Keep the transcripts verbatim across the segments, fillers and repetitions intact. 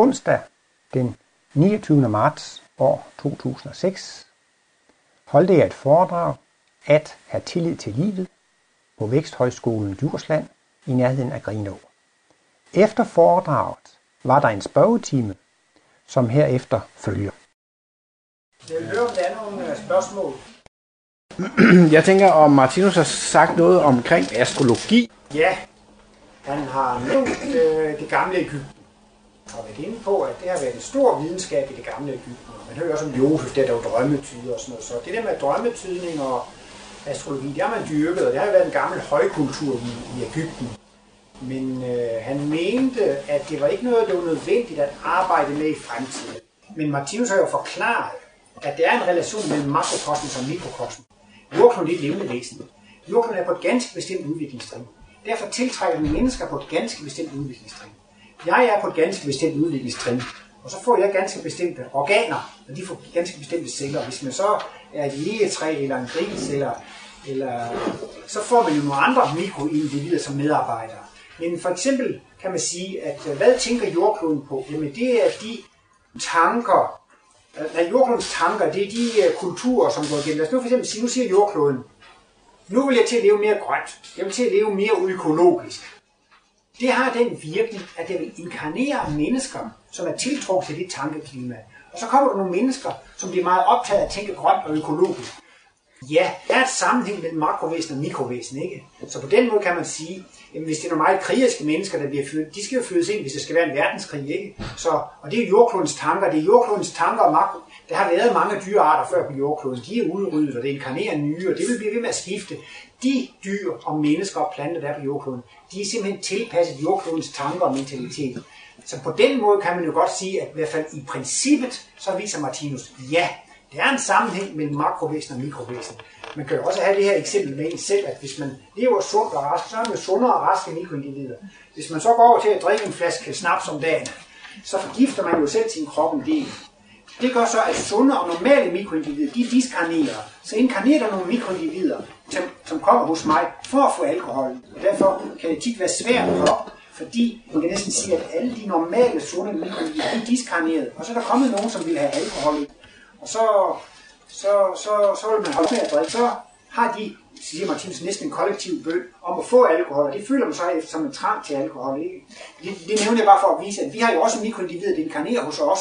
Onsdag den niogtyvende marts år to tusind og seks holdt jeg et foredrag at have tillid til livet på Væksthøjskolen Djursland i nærheden af Grineå. Efter foredraget var der en spørgetime, som herefter følger. Jeg vil høre, om der er nogle spørgsmål. Jeg tænker, om Martinus har sagt noget omkring astrologi. Ja, han har nævnt øh, det gamle Egypten. Og været inde på, at det har været en stor videnskab i det gamle Egypten. Man hører også om Josef, der er jo drømmetyder og sådan noget. Så det der med drømmetydning og astrologi, det har man dyrket, og det har jo været en gammel højkultur i, i Egypten. Men øh, han mente, at det var ikke noget, der var nødvendigt at arbejde med i fremtiden. Men Martinus har jo forklaret, at der er en relation mellem makrokosmos og mikrokosmos. Jordkloden er et levende væsen. Jordkloden er på et ganske bestemt udviklingstrin. Derfor tiltrækker den mennesker på et ganske bestemt udviklingstrin. Jeg er på et ganske bestemt udviklingstrin, og så får jeg ganske bestemte organer, og de får ganske bestemte celler. Hvis man så er et egetræ eller en gris, eller, eller, så får man jo nogle andre mikroindivider som medarbejdere. Men for eksempel kan man sige, at hvad tænker jordkloden på? Jamen det er de tanker, at jordklodens tanker, det er de kulturer, som går igennem. Lad os nu for eksempel sige, nu siger jordkloden, nu vil jeg til at leve mere grønt, jeg vil til at leve mere økologisk. Det har den virkning, at det vil inkarnere mennesker, som er tiltrukket til det tankeklima. Og så kommer der nogle mennesker, som bliver meget optaget af at tænke grønt og økologisk. Ja, der er et sammenhæng mellem makrovæsen og mikrovæsen, ikke? Så på den måde kan man sige, at hvis det er nogle meget krigeriske mennesker, der bliver flyttet, de skal jo flyttes ind, hvis der skal være en verdenskrig, ikke? Så, og det er jordklodens tanker, det er jordklodens tanker og makro. Der har været mange dyrearter før på jordkloden, de er udryddet, og det inkarnerer nye, og det vil blive ved med at skifte. De dyr og mennesker og planter, der er på jordkloden, de er simpelthen tilpasset jordklodens tanker og mentalitet. Så på den måde kan man jo godt sige, at i hvert fald i princippet, så viser Martinus, ja, der er en sammenhæng mellem makrovæsen og mikrovæsen. Man kan jo også have det her eksempel med en selv, at hvis man lever sundt og rask, så er man jo sundere og raske mikroindivider. Hvis man så går over til at drikke en flaske snaps om dagen, så forgifter man jo selv sin krop en del. Det gør så, at sunde og normale mikroindivider, de diskarnerer. Så inkarnerer der nogle mikroindivider, som kommer hos mig for at få alkohol. Og derfor kan det tit være svært at hoppe, fordi man kan næsten sige, at alle de normale sunde mikroindivider, de er diskarnerede. Og så er der kommet nogen, som vil have alkohol. Og så, så, så, så vil man holde med at drikke. Så har de, siger Martinus, næsten en kollektiv bøn om at få alkohol, og det føler man så som en trang til alkohol. Ikke? Det, det nævner jeg bare for at vise, at vi har jo også mikroindivider, der inkarnerer hos os.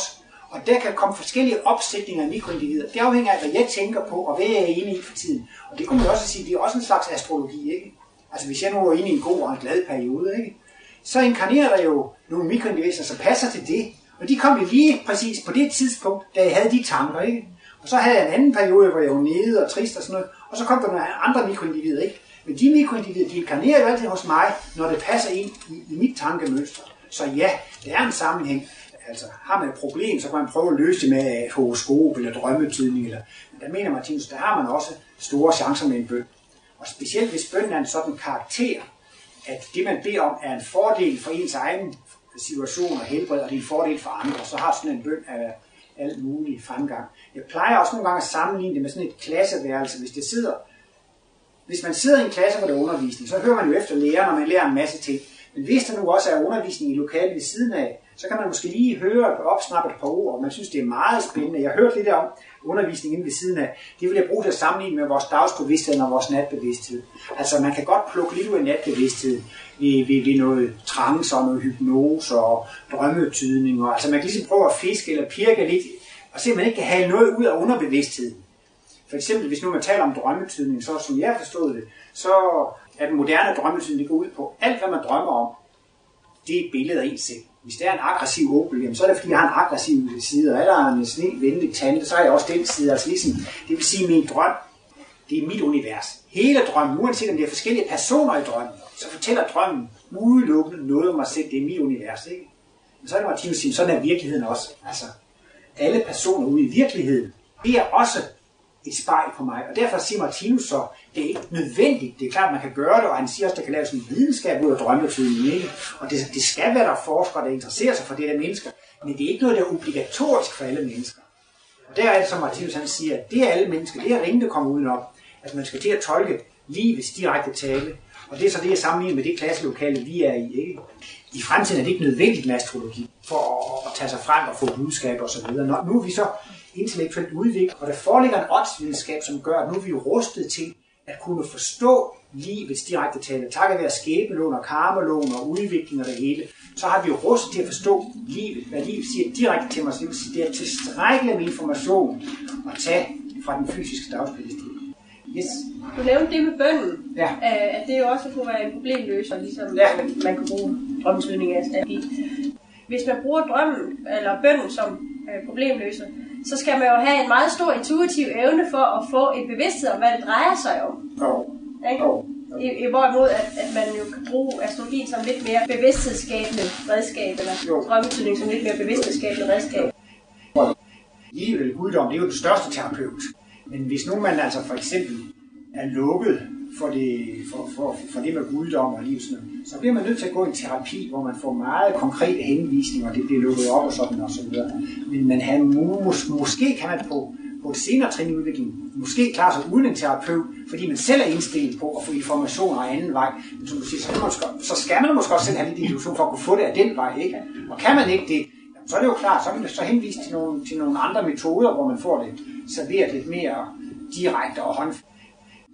Og der kan komme forskellige opsætninger af mikroindivider. Det afhænger af, hvad jeg tænker på, og hvad jeg er enig i for tiden. Og det kunne man også sige, det er også en slags astrologi, ikke? Altså hvis jeg nu er inde i en god og en glad periode, ikke? Så inkarnerer der jo nogle mikroindivider, som passer til det. Og de kom lige præcis på det tidspunkt, da jeg havde de tanker, ikke? Og så havde jeg en anden periode, hvor jeg var nede og trist og sådan noget. Og så kom der nogle andre mikroindivider, ikke? Men de mikroindivider, de inkarnerer jo altid hos mig, når det passer ind i mit tankemønster. Så ja, det er en sammenhæng. Altså, har man et problem, så kan man prøve at løse det med et horoskop eller drømmetydning. Eller, men der mener Martinus, der har man også store chancer med en bøn. Og specielt hvis bønnen er en sådan karakter, at det man beder om er en fordel for ens egen situation og helbred, og det er en fordel for andre, så har sådan en bøn af alt mulig fremgang. Jeg plejer også nogle gange at sammenligne det med sådan et klasseværelse, hvis det sidder. Hvis man sidder i en klasse, hvor der er undervisning, så hører man jo efter læreren, og man lærer en masse ting. Men hvis der nu også er undervisning i lokalet ved siden af, så kan man måske lige høre og opsnappe et par ord, og man synes, det er meget spændende. Jeg har hørt lidt om undervisning inde ved siden af. Det vil jeg bruge til at sammenligne med vores dagsbevidsthed og vores natbevidsthed. Altså, man kan godt plukke lidt ud af natbevidsthed ved, ved, ved noget trance og noget hypnose og drømmetydninger. Altså, man kan ligesom prøve at fiske eller pirke lidt, og se, man ikke kan have noget ud af underbevidstheden. For eksempel, hvis nu man taler om drømmetydning, så som jeg forstod det, så er den moderne drømmetydning, det går ud på, alt hvad man drømmer om, det er et billede af en selv. Hvis der er en aggressiv onkel, så er det fordi, jeg har en aggressiv side, og er der en sned, venlig tante, så er jeg også den side. Altså ligesom, det vil sige, at min drøm, det er mit univers. Hele drømmen, uanset om det er forskellige personer i drømmen, så fortæller drømmen udelukkende noget om mig selv. Det er mit univers, ikke? Men så er det Martinus sige, sådan er virkeligheden også. Altså, alle personer ude i virkeligheden, det er også et spejl på mig. Og derfor siger Martinus så, det er ikke nødvendigt. Det er klart, at man kan gøre det, og han siger også, at der kan laves en videnskab ud af drømmetydning, ikke? Og det, det skal være der forskere, der interesserer sig for det der mennesker, men det er ikke noget, der er obligatorisk for alle mennesker. Og der er det, som Martinus han siger, at det er alle mennesker, det er ingen, der kommer udenom, at man skal til at tolke livets direkte tale, og det er så det, jeg sammenligner med det klasselokale, vi er i, ikke? I fremtiden er det ikke nødvendigt med astrologi for at tage sig frem og få budskaber osv. Nå, nu er vi så intellektuelt udviklet, og der foreligger en åndsvidenskab, som gør, at nu er vi rustet til at kunne forstå livets direkte tale. Takket være skæbelån og karmelån og udvikling og det hele, så har vi rustet til at forstå livet, hvad livet siger direkte til mig. Så det vil sige, det er tilstrækkeligt med information at tage fra den fysiske dagsbillede. Yes. Du nævnte det med bønnen, ja. At det jo også kunne være en problemløser, ligesom ja. Man kan bruge drømmetydning af strategi. Hvis man bruger drømmen eller bønnen som problemløser, så skal man jo have en meget stor intuitiv evne for at få en bevidsthed om, hvad det drejer sig om. Oh. Okay? Oh. Oh. I, i hvorimod, at, at man jo kan bruge astrologien som lidt mere bevidsthedsskabende redskab, eller drømmetydning som lidt mere bevidsthedsskabende redskab. Livet, guddom, det er jo den største terapeut. Men hvis nu man altså for eksempel er lukket for det, for, for, for det med guddom og liv, så bliver man nødt til at gå i en terapi, hvor man får meget konkrete henvisninger, og det bliver lukket op og sådan og sådan noget. Men man har, mås, måske kan man på, på et senere trin i udviklingen, måske klare sig uden en terapeut, fordi man selv er indstillet på at få informationer af anden vej. Men som du siger, så, man skal, så skal man måske også selv have lidt illusion for at kunne få det af den vej, ikke? Og kan man ikke det, så er det jo klart, så kan man så henvise til nogle, til nogle andre metoder, hvor man får det serveret lidt mere direkte og håndfærdigt.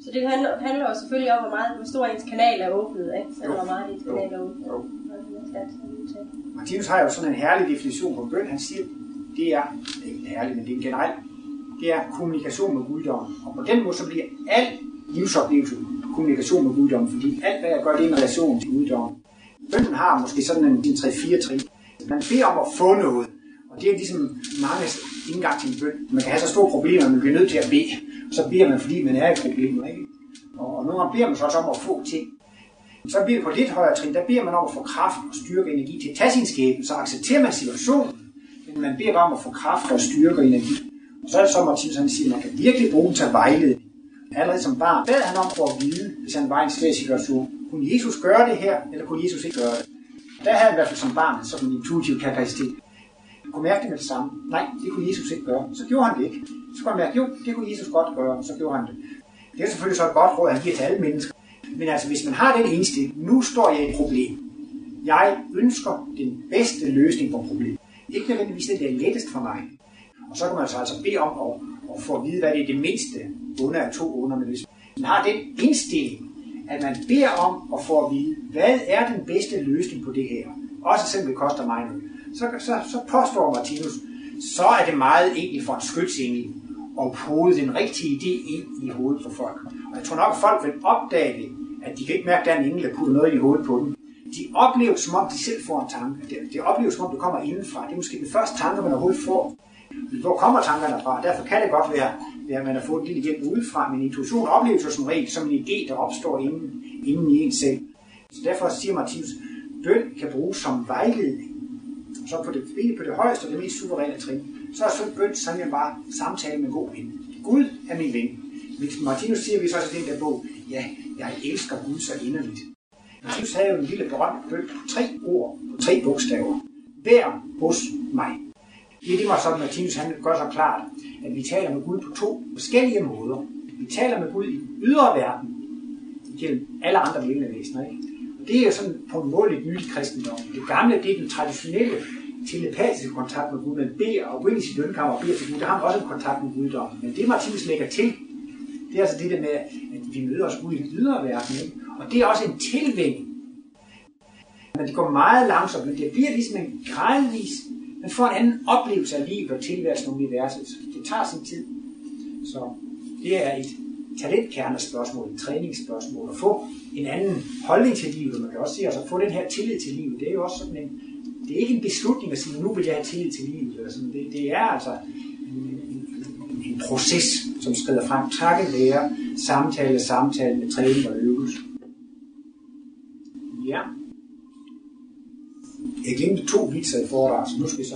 Så det handler, handler jo selvfølgelig om, hvor, meget, hvor stor ens kanal er åbnet, ikke? Så jo, hvor meget ens kanal er åbnet. Jo. Martinus har jo sådan en herlig definition på bøn. Han siger, det er, det er ikke herligt, men det er en generel, det er kommunikation med guddommen. Og på den måde så bliver al livsoplevelse kommunikation med guddommen, fordi alt hvad jeg gør, det er en relation til guddommen. Bønnen har måske sådan en tre fire trin. Man beder om at få noget, og det er ligesom mange indgang til en bøn. Man kan have så store problemer, at man bliver nødt til at bede, og så beder man, fordi man er i problemer, ikke? Og nogle gange beder man så også om at få ting. Så bliver det på lidt højere trin, der beder man om at få kraft og styrke og energi til at tage sin skæbne, så accepterer man situationen, men man beder bare om at få kraft og styrke og energi. Og så er det så, Martinus, han siger, at man kan virkelig bruge til at vejlede. Allerede som barn bad han om for at vide, hvis han var i en svær situation. Kunne Jesus gøre det her, eller kunne Jesus ikke gøre det? Der havde han i hvert fald som barn sådan en intuitiv kapacitet. Han kunne mærke det med det samme. Nej, det kunne Jesus ikke gøre. Så gjorde han det ikke. Så kunne han mærke, jo, det kunne Jesus godt gøre. Så gjorde han det. Det er selvfølgelig så et godt råd, at han giver til alle mennesker. Men altså, hvis man har den indstilling, nu står jeg i et problem. Jeg ønsker den bedste løsning på problemet. Ikke nødvendigvis det, der er lettest for mig. Og så kan man så altså bede om at, at få at vide, hvad det er det mindste under af to under. Men hvis man har den indstilling, at man beder om at få at vide, hvad er den bedste løsning på det her, også selvom det koster mig noget, så, så, så påstår Martinus, så er det meget egentlig for en skytsengel at pode den rigtige idé ind i hovedet på folk. Og jeg tror nok, at folk vil opdage det, at de kan ikke mærke, at der er en engel, der putter noget i hovedet på dem. De oplever, som om de selv får en tanke. Det, det opleves, som om det kommer indenfra. Det er måske den første tanke, man overhovedet får. Hvor kommer tankerne fra? Derfor kan det godt være, at man har fået lidt hjælp udefra, men intuition opleves jo som regel som en idé, der opstår inden, inden i en selv. Så derfor siger Martinus, bøn kan bruges som vejledning. Og så på det, på det højeste og det mest suveræne trin, så er sådan bøn, som jeg bare samtale med en god ven. Gud er min ven. Martinus siger vi så også i den der bog, ja, jeg elsker Gud så inderligt. Martinus havde jo en lille berømt bøn på tre ord, på tre bogstaver. Vær hos mig. Det er det, sådan, at Martinus han gør så klart, at vi taler med Gud på to forskellige måder. Vi taler med Gud i den ydre verden, gennem alle andre levende væsener, ikke? Og det er jo sådan på en måde et nyt kristendom. Det gamle, det er den traditionelle telepatiske kontakt med Gud. Man beder og går ind i sit lønkammer og beder til Gud. Der har man også en kontakt med guddommen. Men det Martinus lægger til, det er altså det der med, at vi møder os Gud i den ydre verden, ikke? Og det er også en tilvænning. Men det går meget langsomt, men det bliver ligesom en gradvis. Man får en anden oplevelse af livet og tilværelsen af universet. Det tager sin tid. Så det er et talentkernespørgsmål, et træningsspørgsmål. At få en anden holdning til livet. Man kan også sige, altså at få den her tillid til livet. Det er jo også sådan en, det er ikke en beslutning at sige, nu vil jeg have tillid til livet. Altså, det, det er altså en, en, en proces, som skrider frem. Takket være samtale, samtale med træning og øvelse. Ja. Jeg glemte to vitser i foredrag, så nu skal vi så.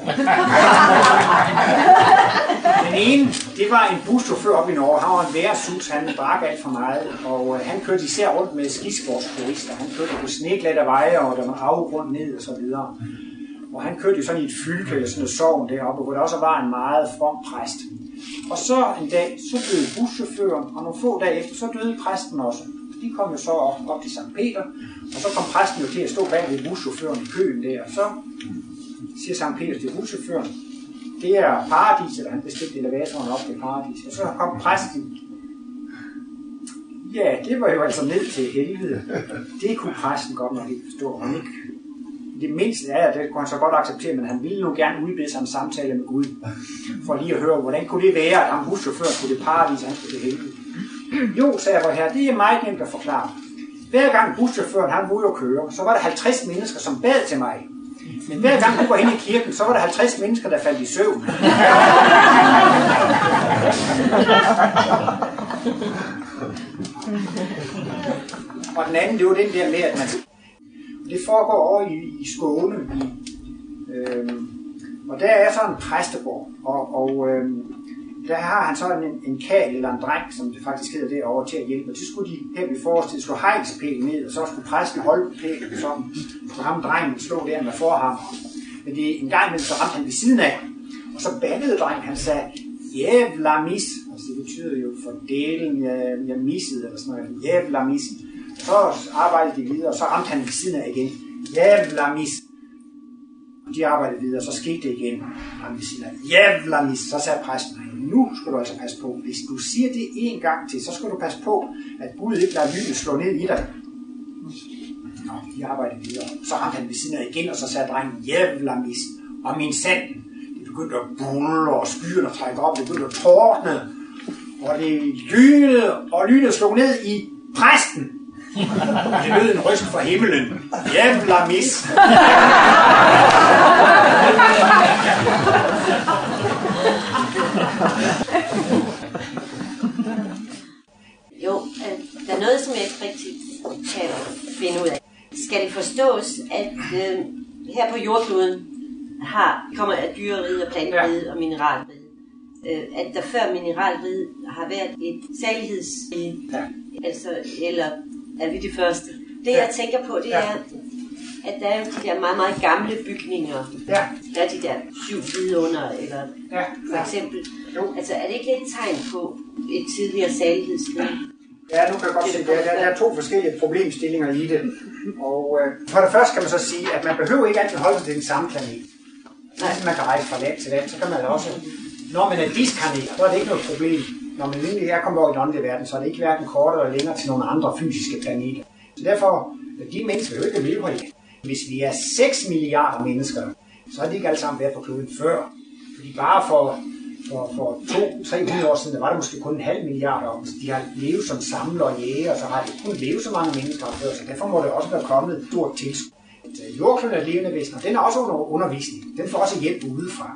Den ene, det var en buschauffør op i Norge. Han var en værsus, han drak alt for meget. Og han kørte især rundt med skisportsturister. Han kørte på sneglatte veje, og der var afgrund ned og så videre. Og han kørte jo sådan i et fylke, eller sådan et sogn deroppe, hvor der også var en meget from præst. Og så en dag, så døde buschaufføren, og nogle få dage efter, så døde præsten også. De kom jo så op, op til Sankt Peter, og så kom præsten jo til at stå bag ved buschaufføren i køen der, og så siger Sankt Peter til huseføren, det er paradiset, og han bestilte elevatoren op til paradiset. Og så kom præsten. Ja, det var jo altså ned til helvede. Det kunne præsten godt nok ikke forstå. Han ikke. Det mindste er, at det kunne han så godt acceptere, men han ville nu gerne udbede sig en samtale med Gud, for lige at høre, hvordan kunne det være, at ham huschaufføren skulle det paradis, han skulle det helvede. Jo, sagde jeg, her, det er meget nemt at forklare. Hver gang buschaufføren han var ude at køre, så var der halvtreds mennesker, som bad til mig. Men hver gang han var hen i kirken, så var der halvtreds mennesker, der faldt i søvn. Og den anden, det var den der med, at man... Det foregår over i, i Skåne. I, øhm, og der er så en præstegård. Og, og øhm, der har han så en, en kæl eller en dreng, som det faktisk hedder derovre, til at hjælpe. Og så skulle de her i forestille, slå hegnspælen ned, og så skulle præsten holde pælen, så skulle ham drengen slå der med forhammer. Men det en gang imellem, så ramte han ved siden af. Og så ballede drengen, han sagde, jævla mis. Altså det betyder jo for delen, jeg, jeg missede, eller sådan noget. Jævla mis. Så arbejdede de videre, og så ramte han ved siden af igen. Jævla mis. De arbejdede videre, så skete det igen. Ramte ved siden af. Jævla mis. Så sagde præsten, nu skal du altså passe på. Hvis du siger det en gang til, så skal du passe på, at Gud ikke lader lynet slå ned i dig. Nå, de arbejdede videre. Så ramte han ved siden af igen, og så sagde drengen, jævla mis. Og min sand, det begyndte at bulle, og skyerne trække op, det begyndte at tordne. Og det lynede, og lynet slog ned i præsten. Det lød en ryst fra himmelen. Jævla mis. Jo, øh, der er noget, som jeg ikke rigtig kan finde ud af. Skal det forstås, at øh, her på jordkloden har, kommer af dyreriget og planteriget og mineralriget, øh, at der før mineralriget har været et salighedsrige, ja. Altså, eller er vi de første. Det ja. Jeg tænker på, det ja. Er, at der er jo de der meget, meget gamle bygninger. Ja. Der er de der syv vidunder, eller ja. For eksempel. Ja. Altså, er det ikke et tegn på et tidligere salighedsrige? Ja, nu kan jeg godt se, der, der, der er to forskellige problemstillinger i det. Og øh, for det første kan man så sige, at man behøver ikke altid holde sig til den samme planet. Hvis man kan rejse fra land til land, så kan man også... Når man er diskarneret, så er det ikke noget problem. Når man egentlig er kommet over i den åndelige verden, så er det ikke hverken kortere eller længere til nogle andre fysiske planeter. Så derfor, de mennesker er jo ikke vildt. Hvis vi er seks milliarder mennesker, så har de ikke alle sammen været på kloden før. Fordi bare for, for, for to til tre hundrede år siden, der var det måske kun en halv milliard år. De har levet som samler og jæger, og så har de kun levet så mange mennesker før. Så derfor må det også være kommet et stort tilskud. Jordkloden er levende væsen, og den er også under undervisning. Den får også hjælp udefra.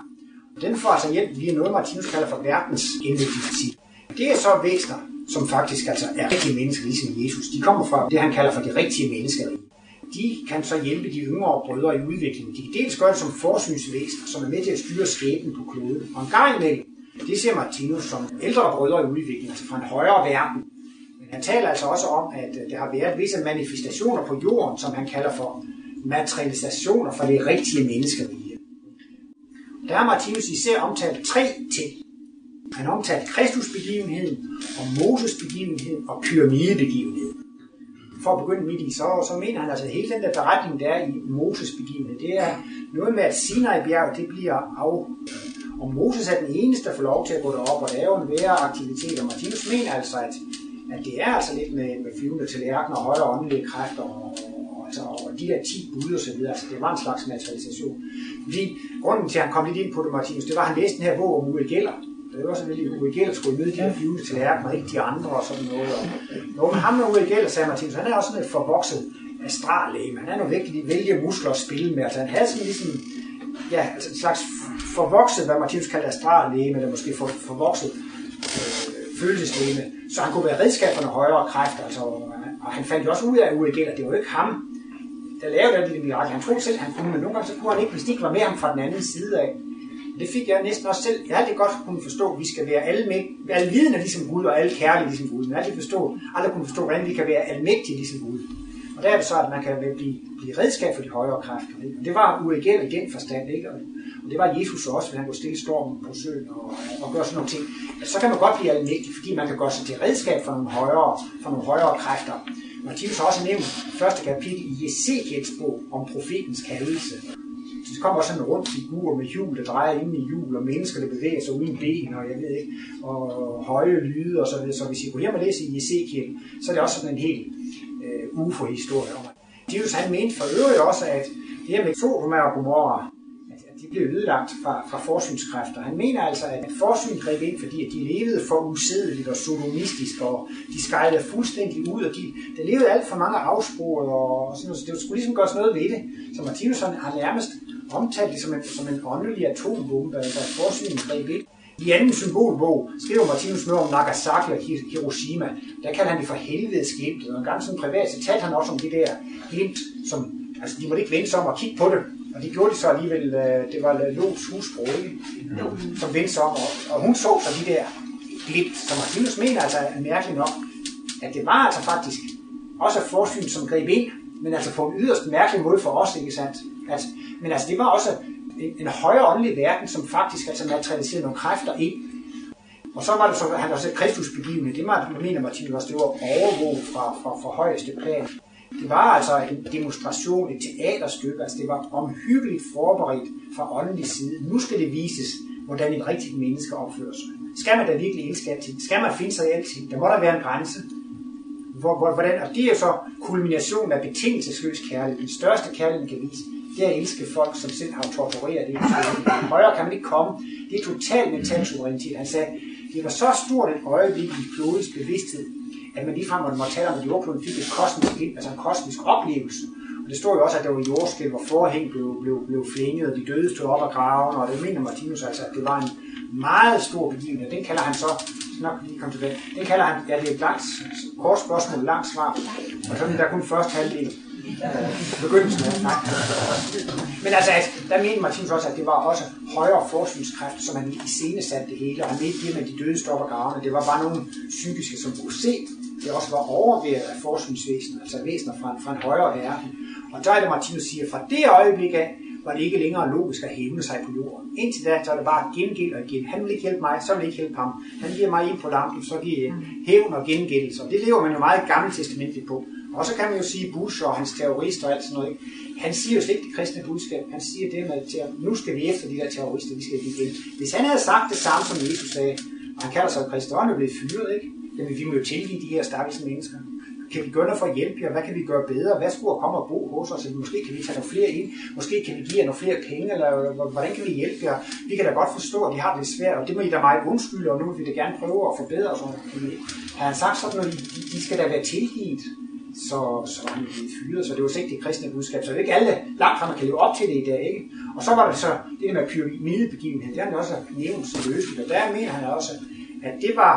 Den får altså hjælp via noget, Martinus kalder for verdens genløbningstid. Det er så vækster, som faktisk altså er rigtige mennesker, ligesom Jesus. De kommer fra det, han kalder for de rigtige mennesker. De kan så hjælpe de yngre brødre i udviklingen. De kan dels gøre det som forsynsvækster, som er med til at styre skæbnen på kloden. Og en gang imellem, det ser Martinus som ældre brødre i udviklingen, altså fra en højere verden. Men han taler altså også om, at der har været visse manifestationer på jorden, som han kalder for materialisationer for det rigtige mennesker. Der har Martinus især omtalt tre ting. Han har omtalt Kristusbegivenheden, og Mosesbegivenheden og pyramidebegivenheden. For at begynde midt i, så, så mener han altså, at hele den der beretning, der er i Mosesbegivenheden, det er noget med, at Sinai-bjerget, det bliver af. Og Moses er den eneste, der får lov til at gå derop og lave en værre aktivitet. Og Martinus mener altså, at, at det er altså lidt med, med flyvende tallerkener og højere åndelige kræfter og, altså, og de der ti bud og så videre, altså det var en slags materialisation. Fordi grunden til, at han kom lidt ind på det, Martinus, det var, at han læste den her bog om Uwe Geller. Det var selvfølgelig, at Uwe Geller skulle møde de her flyvende tallerkener, og ikke de andre og sådan noget. Og ham med Uwe Geller, sagde Martinus, han er også sådan et forvokset astrallegeme. Han er nu virkelig vælge muskler at spille med. Altså han havde sådan ligesom, ja, altså en slags forvokset, hvad Martinus kaldte astrallegeme, eller måske for, forvokset øh, følelseslegeme. Så han kunne være redskab for nogle højere kræfter. Altså, og han fandt jo også ud af Uwe Geller, det var jo ikke ham, der lavede alle de der mirakler. Han troede selv, han kunne, men nogle gange så kunne han ikke, hvis de ikke var med ham fra den anden side af. Det fik jeg næsten også selv. Jeg har aldrig godt kunne forstå, at vi skal være alle, med, alle vidende ligesom Gud, og alle kærlige ligesom Gud. Men jeg har aldrig, forstå, aldrig kunne forstå, hvordan vi kan være almægtige ligesom Gud. Og der er det så, at man kan blive, blive redskab for de højere kræfter. Ikke? Og det var uegæld i den forstand, ikke? Og det var Jesus også, hvis han kunne stille stormen på søen og, og gøre sådan nogle ting. Ja, så kan man godt blive almægtig, fordi man kan gøre sig til redskab for nogle højere, for nogle højere kræfter. Martinus har også nævnt første kapitel i Ezekiels bog om profetens kaldelse. Så så kommer sådan en rundt figur med hjul, der drejer ind i hjul, og mennesker, der bevæger sig uden ben, og jeg ved ikke, og høje lyde og så videre. Så hvis I går hjem og læser i Ezekiel, så er det også sådan en helt øh, U F O-historie om. Jesus han mente for øvrigt også, at det her med Sodoma og Gomorra, de blev ødelagt fra, fra forsynskræfter. Han mener altså, at forsyn greb ind, fordi at de levede for usædeligt og sodomistisk, og de skejlede fuldstændig ud, og de, der levede alt for mange afsprog, og sådan, så det skulle ligesom gøres noget ved det. Så Martinus har nærmest omtalt det som en, som en åndelig atombombe, altså at forsynen greb ind. I anden symbolbog skriver Martinus noget om Nagasaki og Hiroshima. Der kalder han det for helvedesglimtet, og en gang sådan privat, så talte han også om det der glimt, som altså, de måtte ikke vende sig om og kigge på det. Og det gjorde de så alligevel, det var Lots husbror, mm. som vendte sig om, og, og hun så så de der glimt, som Martinus mener altså er mærkeligt nok, at det var altså faktisk også forsyn, som greb ind, men altså på en yderst mærkelig måde for os, ikke sandt? Altså, men altså det var også en, en højere åndelig verden, som faktisk altså materialiserede nogle kræfter ind. Og så var det så, han også Kristusbegivenhed, det mener Martinus, det var overvåg fra, fra, fra højeste plan. Det var altså en demonstration, et teaterstykke, altså det var omhyggeligt forberedt fra åndelig side. Nu skal det vises, hvordan et rigtigt menneske opfører sig. Skal man da virkelig elske ting? Skal man finde sig i alting? Der må der være en grænse. Hvordan? Og det er så kulminationen af betingelsesløs kærlighed. Den største kærlighed, kan vise, det er at elske folk, som selv har tortureret det. Højere kan man ikke komme. Det er total mental suverænitet. Han sagde, det var så stort et øjeblik i klodens bevidsthed, at man ligefrem måtte tale om, at jordkloden fik et kosmisk glimt, altså en kosmisk oplevelse. Og det står jo også, at der var jordskælv, hvor forhæng blev, blev, blev flænget, og de døde stod op af graven, og det mener Martinus altså, at det var en meget stor begivenhed. Den kalder han så, snart lige kom tilbage, den kalder han, ja, det er et langt, kort spørgsmål, langt svar, og så er der kun først halvdel. Begyndelsen af, nej. Men altså, at, der mente Martinus også, at det var også højere forskningskræfter, som han iscenesatte det hele, og han mente det med de døde stopper gravene. Det var bare nogle psykiske, som kunne se, det også var overværet af forskningsvæsener, altså væsener fra, fra en højere verden. Og der er det, Martinus siger, fra det øjeblik af, var det ikke længere logisk at hævne sig på jorden. Indtil da, så er det bare gengæld og gengæld. Han vil ikke hjælpe mig, så vil jeg ikke hjælpe ham. Han giver mig ind på lampen, så giver jeg hævn og gengældelse. Det lever man jo meget gammeltestamentligt på. Og så kan man jo sige Bush og hans terrorister og alt sådan noget. Ikke? Han siger jo slet ikke det kristne budskab. Han siger det med, at nu skal vi efter de der terrorister, vi skal give ind. Hvis han havde sagt det samme, som Jesus sagde, og han kalder sig kristen, og han er blevet fyret, ikke? Jamen, vi må jo tilgive de her stakkels mennesker. Kan vi gøre noget for at hjælpe jer? Hvad kan vi gøre bedre? Hvad skulle komme og bo hos os? Måske kan vi tage nogle flere ind. Måske kan vi give jer nogle flere penge. Eller hvordan kan vi hjælpe jer? Vi kan da godt forstå, at de har det lidt svært. Og det må I da meget undskylde, og nu vil vi da gerne prøve at forbedre os. Har han sagt sådan noget? I skal da være tilgivet. Så, så var han blevet fyret, så det var slet ikke det kristne budskab. Så det er ikke alle, langt fra man kan leve op til det i dag, ikke? Og så var det så det med pyramidebegivenheden. Det har han også nævnt som løsning. Og der mener han også, at det var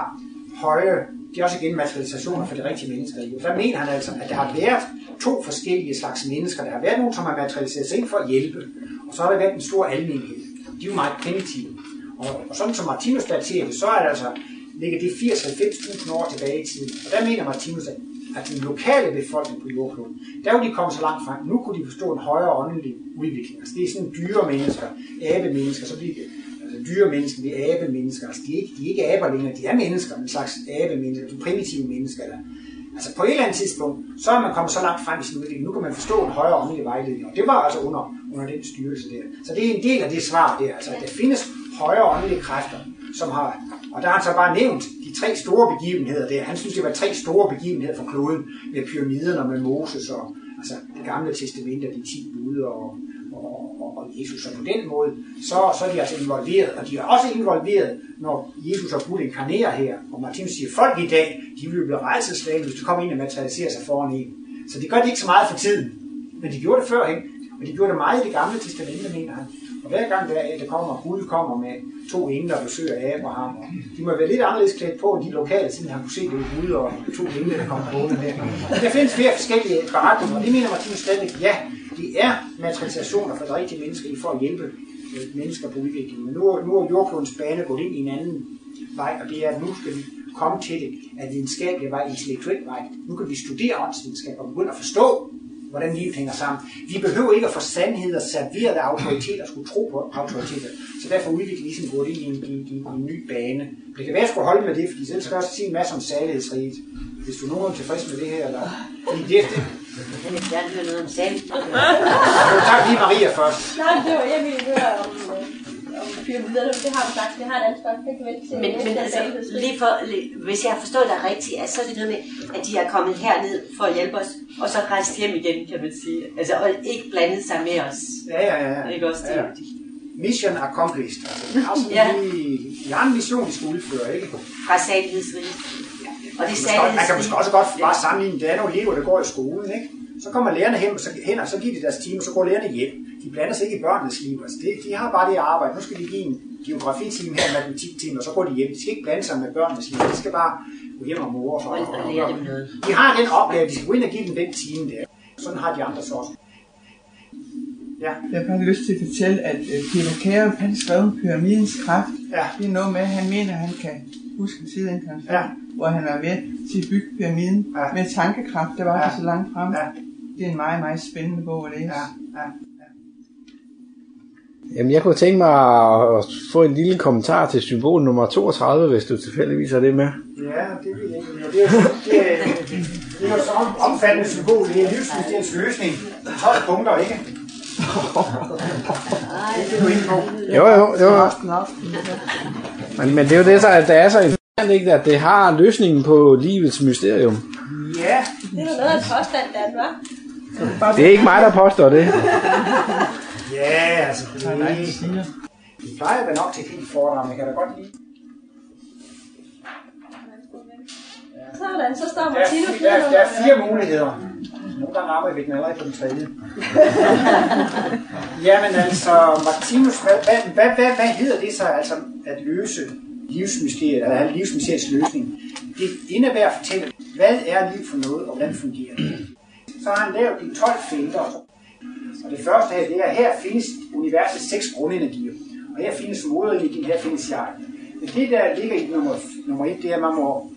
høje, det er også igen materialisationer for de rigtige mennesker. Der mener han altså, at der har været to forskellige slags mennesker. Der har været nogle, som har materialiseret sig ind for at hjælpe, og så har der været en stor almenhed. De er jo meget primitive. Og, og sådan som Martinus daterer det, så er det altså, ligger det firs til halvfems tusind år tilbage i tiden. Og der mener Martinus, at at den lokale befolkning på jordkloden, der var de kommet så langt frem, nu kunne de forstå en højere åndelig udvikling. Altså det er sådan dyre mennesker, abemennesker, så bliver det, altså dyre mennesker, det er abemennesker, altså de er, ikke, de er ikke aber længere, de er mennesker, en slags abemennesker, de primitive mennesker. Eller. Altså på et eller andet tidspunkt, så er man kommet så langt frem i sin udvikling, nu kan man forstå en højere åndelig vejledning, og det var altså under, under den styrelse der. Så det er en del af det svar der, altså at der findes højere åndelige kræfter, som har, og der har han så bare nævnt, tre store begivenheder der. Han synes, det var tre store begivenheder for kloden med pyramiderne og med Moses og altså det gamle testament og de ti bud og, og, og, og Jesus. Og på den måde, så, så er de altså involveret, og de er også involveret, når Jesus og Gud inkarnerer her. Og Martinus siger, folk i dag, de vil blive rejseslaget, hvis du kommer ind og materialiserer sig foran en. Så det gør det ikke så meget for tiden, men de gjorde det førhen, og de gjorde det meget i det gamle testament, mener han. Og hver gang der, der kommer, Gud kommer med to engler, der besøger Abraham, og de må være lidt anderledes klædt på, de lokale, siden han kunne se det ud, og to engler, der kommer på der. Der findes flere forskellige beretninger, og det mener Martinus stadig, ja, det er materialisationer for de rigtige mennesker, for at hjælpe mennesker på udviklingen. Men nu, nu er jordklodens bane gået ind i en anden vej, og det er, at nu skal vi komme til det, at videnskabelig vej, intellektuel vej. Nu kan vi studere åndsvidenskab og begynde at forstå, hvordan livet hænger sammen. Vi behøver ikke at få sandheder serveret af autoriteter og skulle tro på autoriteter. Så derfor udvikler vi ligesom gået ind i en, en, en, en ny bane. Det kan være, at jeg skulle holde med det, fordi selv skal jeg også sige en masse om særlighedsriget. Hvis du er nogen tilfreds med det her, eller... Fordi det, det, Jeg kan ikke gerne høre noget om selv. Tak lige Maria først. Nej, det var jeg ville høre om, om pyramiderne. Det har du sagt, det har et andet spørgsmål. Det kan vente til. Men, men altså, lige for, hvis jeg har forstået dig rigtigt, altså, så er det noget med, at de er kommet herned for at hjælpe os, og så rejst hjem igen, kan man sige. Altså, og ikke blandet sig med os. Ja, ja, ja. Ikke også det? Ja, ja. Mission accomplished. Altså, det er sådan, ja. Vi har en mission, vi skal udføre, ikke? Fra salighedsrige. Og det sagde, man kan måske også godt bare sammenligne, der er nogle elever, der går i skolen, ikke? Så kommer lærerne hen, og så, hen, og så giver de deres time, og så går lærerne hjem. De blander sig ikke i børnenes liv. Altså, det, de har bare det arbejde. Nu skal de give en geografitime her, en matematiktime, og så går de hjem. De skal ikke blande sig med børnenes liv. De skal bare gå hjem og mor og for. De har den opgave, de skal gå ind og give dem den time der. Sådan har de andre så også. Ja. Jeg har bare lyst til at fortælle, at Peter Kærum, han skrev Pyramidens Kraft. Ja. Det er noget med, at han mener, at han kan huske en tid, ja. Hvor han var ved til at bygge pyramiden, ja. Med tankekraft, der var ja. Der så langt frem. Ja. Det er en meget, meget spændende bog at læse. Ja. Ja. Ja. Jamen, jeg kunne tænke mig at få en lille kommentar til symbol nummer toogtredive, hvis du tilfældigvis har det med. Ja, det vil jeg ikke. Det er jo det er så omfattende symbol. Det er livsmiddelens løsning. tolv punkter, ikke? Jo, jo, det var. Men, men det er jo det, så, at der er så interessant, ikke, at det har løsningen på livets mysterium. Ja, det er jo noget af påstand, der er. Det er ikke mig, der påstår det. Ja, altså, det er nej. Vi plejer vel nok til helt foredrag, men kan da godt lide. Sådan, så står Martinus. Der, der er fire muligheder. Nogle gange arbejder vi den allerede på den tredje. Jamen altså, Martinus, hvad, hvad, hvad, hvad hedder det så, altså at løse livsmysteriet, eller livsmysteriets løsning? Det indebærer at fortælle, hvad er liv for noget, og hvordan fungerer det? Så har han lavet de tolv felter. Og det første her, det er, her findes universets seks grundenergier. Og her findes moderenergien, her findes jeg. Men det, der ligger i nummer, nummer et, det er, man må,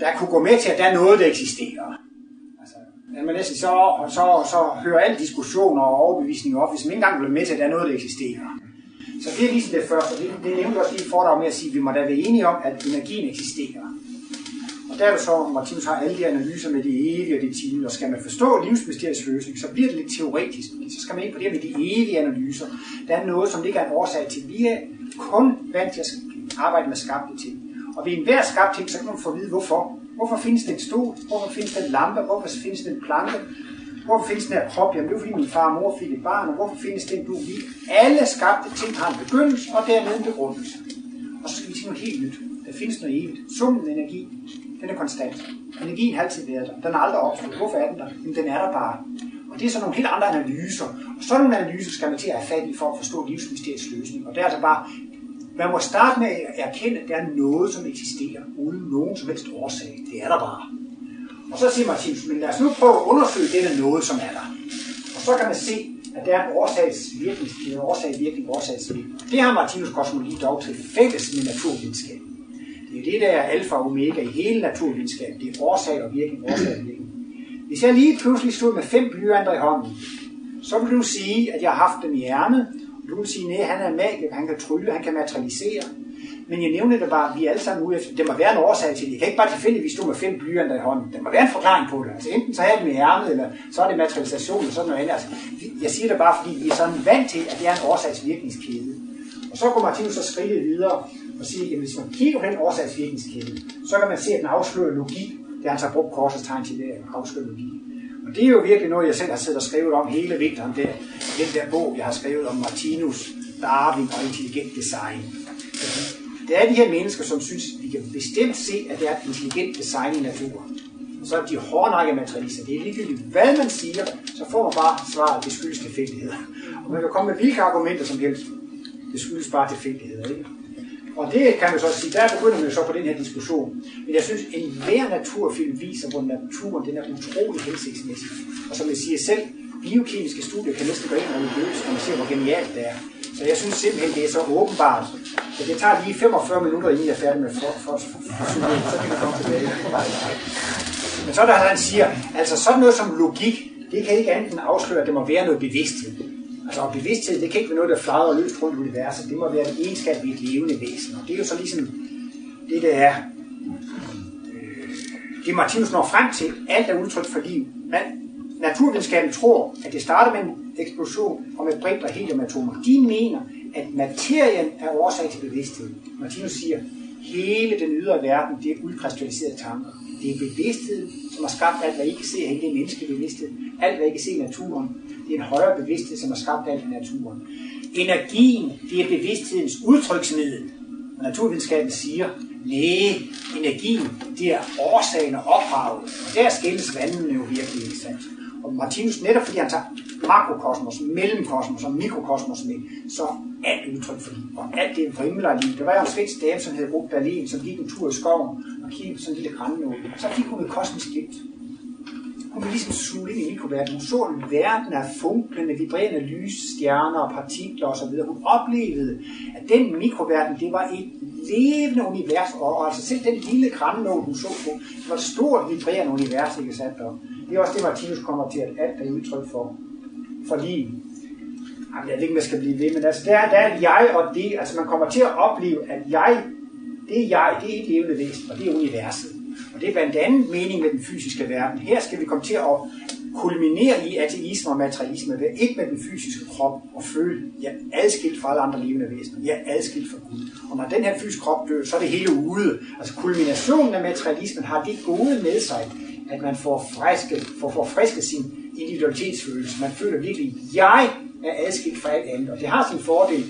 der kunne gå med til, at der er noget, der eksisterer. Men næsten så, så, så hører alle diskussioner og overbevisninger op, hvis man ikke engang bliver med til, at der er noget, der eksisterer. Så det er ligesom det første, og det, det nævnte også lige fordrag med at sige, at vi må da være enige om, at energien eksisterer. Og der er så, at Martinus har alle de analyser med det evige og det time, og skal man forstå livsmysteriets løsning, så bliver det lidt teoretisk, så skal man ind på det med de evige analyser. Der er noget, som ikke er en årsag til. Vi er kun vant til at arbejde med skabte ting. Og ved enhver skabt ting, så kan man få at vide, hvorfor. Hvorfor findes den stol? Hvorfor findes den lampe? Hvorfor findes den planke? Hvorfor findes den her krop? Jamen det er fordi min far og mor fik et barn, og hvorfor findes den biologi? Alle skabte ting har en begyndelse, og dermed en begrundelse. Og så skal vi sige noget helt nyt. Der findes noget evigt. Summen energi, den er konstant. Energien har altid været der. Den er aldrig opstået. Hvorfor er den der? Jamen den er der bare. Og det er så nogle helt andre analyser. Og sådan nogle analyser skal man til at have fat i for at forstå livsmysteriets løsning. Og det er altså bare, man må starte med at erkende, at der er noget, som eksisterer, uden nogen som helst årsag. Det er der bare. Og så siger Martinus, men lad os nu prøve at undersøge denne noget, som er der. Og så kan man se, at der er en årsagsvirkning, en årsagsvirkning, årsagsvirkning. Det har Martinus kosmologi dog til fælles med naturvidenskab. Det er det, der er alfa og omega i hele naturvidenskab. Det er årsag og virkning, årsag og virkning. Hvis jeg lige pludselig stod med fem blyanter i hånden, så vil du sige, at jeg har haft dem i ærmet. Du vil sige, at han er magiker, han kan trylle, han kan materialisere. Men jeg nævner det bare, at vi er alle sammen ude efter. Det må være en årsag til det. Jeg kan ikke bare tilfældigvis stå med fem blyanter i hånden. Der må være en forklaring på det. Altså, enten så har jeg dem i ærmet, eller så er det materialisation, eller sådan noget andet. Altså, jeg siger det bare, fordi vi er sådan vant til, at det er en årsagsvirkningskæde. Og så går Martinus så skridt videre og siger, at hvis man kigger på den årsagsvirkningskæde, så kan man se, at den afslører logik. Det er han så brugt korsets tegn til, det afslører logik. Og det er jo virkelig noget, jeg selv har siddet og skrevet om hele vinteren der. Den der bog, jeg har skrevet om Martinus, Darwin og intelligent design. Der er de her mennesker, som synes, at vi kan bestemt se, at det er et intelligent design i naturen. Og så er de hårdnakke materialister. Det er ligegyldigt, hvad man siger, så får man bare svaret, at det skyldes tilfældigheder. Og man kan komme med hvilke argumenter som helst. Det skyldes bare tilfældigheder, ikke? Og det kan man så sige, der begynder man så på den her diskussion. Men jeg synes, at enhver naturfilm viser, hvor naturen den er utrolig hensigtsmæssig. Og som jeg siger selv, biokemiske studier kan næsten gå ind og løse, når man ser, hvor genialt det er. Så jeg synes simpelthen, det er så åbenbart. Så det tager lige femogfyrre minutter, inden jeg er færdig med for, for, for, for, for, så kan man komme tilbage. Men så der han siger, altså sådan noget som logik, det kan ikke andet end afsløre, at der må være noget bevidsthed. Altså, og bevidsthed, det kan ikke være noget, der flader og løst rundt i universet. Det må være en egenskab ved et levende væsen. Og det er jo så ligesom det, der er. Det Martinus når frem til, alt er udtrykt for liv. Man Naturvidenskaben tror, at det starter med en eksplosion og med brint og heliumatomer. De mener, at materien er årsag til bevidsthed. Martinus siger, hele den ydre verden, det er udkrystalliserede tanker. Det er bevidsthed, som har skabt alt, hvad I kan se her. Det er menneskebevidsthed. Alt, hvad I kan se i naturen. Det er en højere bevidsthed, som har skabt alt i naturen. Energien, det er bevidsthedens udtryksmiddel. Og naturvidenskaben siger, nej, energien, det er årsagen og ophavet. Og der skilles vandene jo virkelig interessant. Og Martinus, netop fordi han tager makrokosmos, mellemkosmos og mikrokosmos med, så alt udtryk for liv, og alt det for himmel og liv. Der var jo en svensk dame, som hed Rup Berlin, som gik en tur i skoven og kiggede på sådan en lille Grineå. Så fik hun et kosmisk glimt. Hun blev ligesom suget ind i mikroverdenen. Hun så en verden af funklende, vibrerende lysstjerner og partikler osv. Hun oplevede, at den mikroverden, det var et levende univers, og altså selv den lille Grineå, hun så på, det var et stort, vibrerende univers, ikke sandt? Det er også det, Martinus kommer til, at alt er udtryk for, for liv. Jamen, jeg ved ikke, man skal blive ved, men altså, der er jeg og det, altså man kommer til at opleve, at jeg, det er jeg, det er et levende væsen, og det er universet. Og det er blandt andet mening med den fysiske verden. Her skal vi komme til at kulminere i ateisme og materialisme, ved et med den fysiske krop og føle, jeg er adskilt fra alle andre levende væsener, jeg er adskilt fra Gud. Og når den her fysiske krop dør, så er det hele ude. Altså kulminationen af materialismen har det gode med sig, at man får friske, får, får friske sin individualitetsfølelse. Man føler virkelig, at jeg er adskilt fra alt andet. Og det har sin fordel,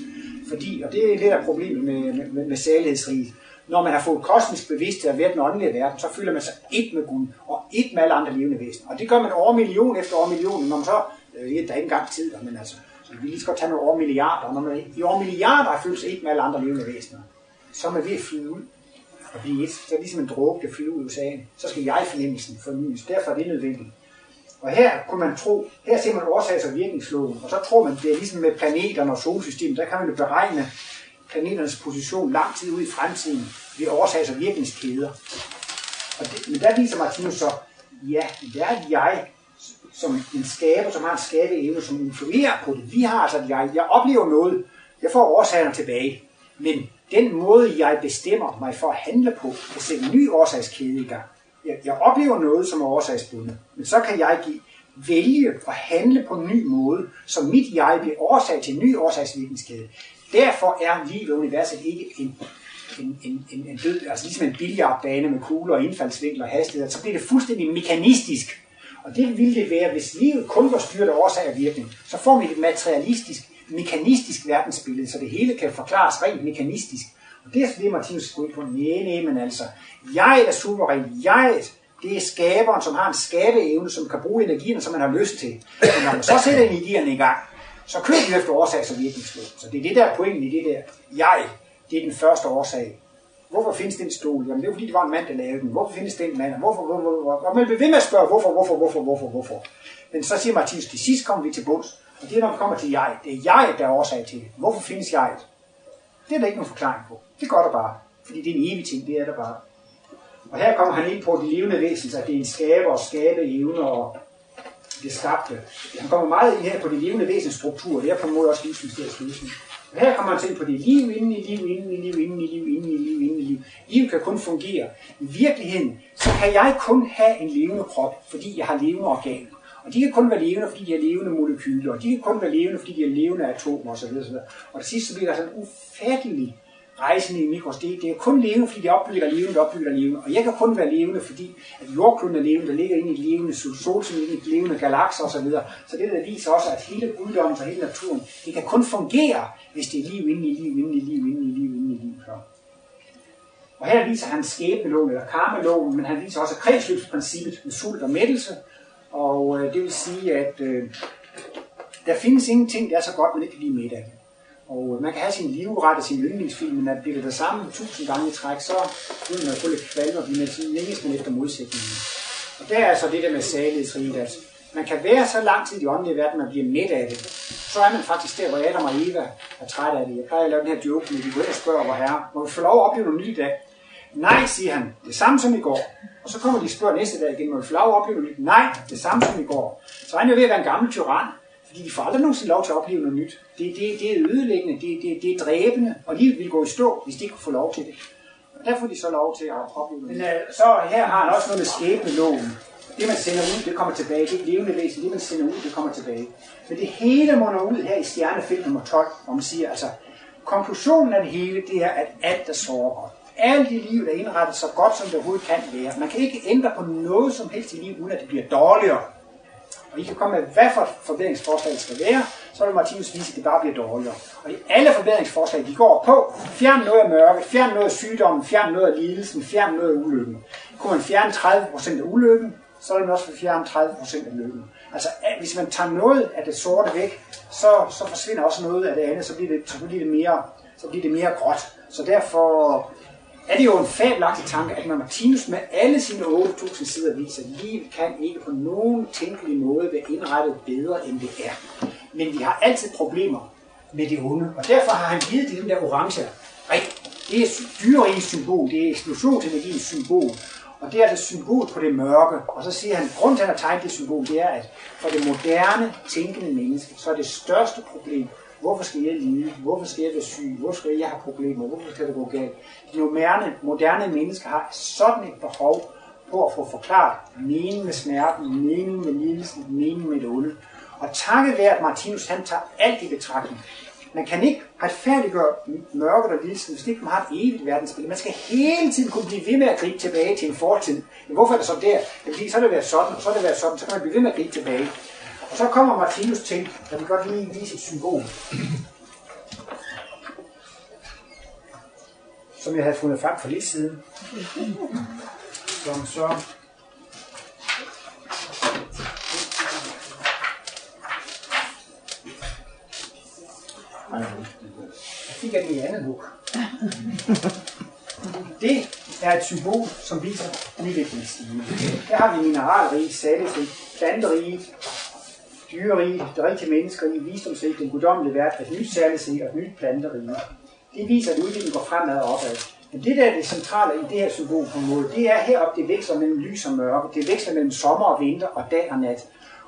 fordi, og det er lidt af problemet med, med, med særlighedsriget. Når man har fået kosmisk bevidsthed og været den åndelige verden, så føler man sig ét med Gud og ét med alle andre levende væsener. Og det gør man over million efter over millioner, når man så, øh, der er ikke engang tid, men altså, så vi lige skal tage nogle over milliarder, når man i over milliarder har følt sig ét med alle andre levende væsener, så er man ved at flyde ud. Og blive et, så er det ligesom en dråbe, der flyver ud i oceanen. Så skal jeg-fornemmelsen fornyes. Derfor er det nødvendigt. Og her kunne man tro, her ser man årsags- og virkningsloven, og så tror man, det er ligesom med planeterne og solsystemet, der kan man jo beregne planeternes position lang tid ud i fremtiden ved årsags- og virkningskæder. Og det, men der viser Martinus så, ja, der er jeg som en skaber, som har en skabeevne, som influerer på det. Vi har altså et jeg. Jeg oplever noget. Jeg får årsagerne tilbage. Men den måde, jeg bestemmer mig for at handle på, kan sætte en ny årsagskæde i gang. Jeg, jeg oplever noget, som er årsagsbundet, men så kan jeg give, vælge at handle på en ny måde, så mit jeg bliver årsag til en ny årsagsvirkningskæde. Derfor er livet og universet ikke en, en, en, en, en død, altså ligesom en billiardbane med kugler og indfaldsvinkler og hastigheder, så bliver det fuldstændig mekanistisk. Og det ville det være, hvis livet kun var styret af årsag og virkning, så får vi et materialistisk, mekanistisk verdensbillede, så det hele kan forklares rent mekanistisk. Og det er det, Martinus går ud på. Næh, næh, men altså, jeg er suveræn. Jeg, det er skaberen, som har en skabeevne, som kan bruge energien, som man har lyst til. Men når man så sætter energierne i gang, så kører vi efter årsags- og virkningslov. Så det er det der pointen i det der. Jeg, det er den første årsag. Hvorfor findes den stol? Jamen det er fordi, det var en mand, der lavede den. Hvorfor findes den mand? Hvorfor, hvorfor, hvorfor? Og man bliver ved med at spørge, hvorfor, hvorfor, hvorfor, hvorfor, hvorfor. Men så siger Martinus, til sidst kommer vi til bunds. Og det er, når vi kommer til jeg. Det er jeg, der er årsag til det. Hvorfor findes jeg? Det er der ikke nogen forklaring på. Det gør der bare. Fordi det er en evig ting, det er der bare. Og her kommer han ind på det levende væsen, så det er en skaber og skabeevne og det skabte. Han kommer meget ind her på det levende væsens struktur. Det er på en måde også livsmysteriets løsning. Og her kommer han til på det liv inden i liv, inden i liv, inden i liv, inden i liv, inden i liv. Liv kan kun fungere. I virkeligheden, så kan jeg kun have en levende krop, fordi jeg har levende organer. Og de kan kun være levende, fordi de har levende molekyler, og de kan kun være levende, fordi de har levende atomer osv. Og det sidste så bliver der sådan en ufattelig rejsende i mikroskopet. Det er kun levende, fordi de opbygger levende, opbygger levende. Og jeg kan kun være levende, fordi at jordkloden er levende, der ligger inde i levende solsystem, inde i levende galakser osv. Så det der viser også, at hele guddommen og hele naturen, det kan kun fungere, hvis det er liv inde i liv, inde i liv, inde i liv, inde i liv. Og her viser han skæbneloven eller karmeloven, men han viser også kredsløbsprincippet med sult og mættelse. Og øh, det vil sige, at øh, der findes ingenting, der er så godt, man ikke kan lide middag. Og øh, man kan have sin livret og sin yndlingsfilm, men at bliver det der samme tusind gange i træk, så vil man få lidt kvalme og blive længes man efter modsætningen. Og der er så det der med salighedsriget, at man kan være så lang tid i åndelige verden, man bliver mæt af det. Så er man faktisk der, hvor Adam og Eva er træt af det. Jeg plejer at lave den her joke, men de går ind og spørger, hvor herre, må vi få lov at opleve noget nyt i dag? Nej, siger han, det samme som i går. Og så kommer de og spørger næste dag igen, må vi få lov at opleve noget nyt? Nej, det samme som i går. Så er han jo ved at være en gammel tyran, fordi de får aldrig nogensinde lov til at opleve noget nyt. Det, det, det er ødelæggende, det, det, det er dræbende, og livet ville gå i stå, hvis de ikke kunne få lov til det. Og der får de så lov til at opleve noget nyt. Men øh, så her har han også noget med skæbneloven. Det man sender ud, det kommer tilbage. Det levende væsen, det man sender ud, det kommer tilbage. Men det hele munder ud her i stjernefelt nummer tolv, hvor man siger, altså, konklusionen af det hele, det er, at alt er sårbar. Alt i livet er indrettet så godt, som det overhovedet kan være. Man kan ikke ændre på noget som helst i livet, uden at det bliver dårligere. Og I kan komme med, hvad for forbedringsforslag det skal være, så vil Martinus vise, at det bare bliver dårligere. Og alle forbedringsforslag, de går på, fjern noget af mørket, fjern noget af sygdommen, fjern noget af lidelsen, fjern noget af ulykken. Kunne man fjerne tredive procent af ulykken, så vil man også fjerne tredive procent af lykken. Altså, hvis man tager noget af det sorte væk, så, så forsvinder også noget af det andet, så bliver det, så bliver det, mere, så bliver det mere gråt. Så derfor er det jo en fabelagtig tanke, at Martinus med alle sine otte tusind sider viser, at livet kan ikke på nogen tænkelig måde være indrettet bedre, end det er. Men vi har altid problemer med det onde, og derfor har han givet det den der orange ring. Det er dyrerigens symbol, det er eksplosionsenergiens symbol, og det er det symbol på det mørke. Og så siger han, at grunden til at han har tegnet det symbol, det er, at for det moderne, tænkende menneske, så er det største problem, hvorfor skal jeg lide? Hvorfor skal jeg være syg? Hvorfor skal jeg have problemer? Hvorfor skal det gå galt? De moderne, moderne mennesker har sådan et behov på at få forklaret mening med smerten, mening med lidelsen, mening med det onde. Og takket være, at Martinus han tager alt i betragtning. Man kan ikke retfærdiggøre mørket og lidelsen, hvis ikke man har et evigt verdensbillede. Man skal hele tiden kunne blive ved med at gribe tilbage til en fortid. Men hvorfor er det så der? Fordi så har det været sådan, og så har det været sådan, så kan man blive ved med at gribe tilbage. Og så kommer Martinus til, at vi godt lige vise et symbol, som jeg havde fundet frem for lidt siden, som så jeg fik af den i andet nu. Det er et symbol, som viser udviklingsstigen. Her har vi mineralrige, salterige, planterige, dyrerige, det rigtige menneskerige, visdomsrige, den guddommelige verden, et nyt salterige og et nyt planterige. Det viser, at udviklingen går fremad og opad. Men det, der er det centrale i det her symbol på en måde, det er heroppe, det veksler mellem lys og mørke, det veksler mellem sommer og vinter og dag og nat.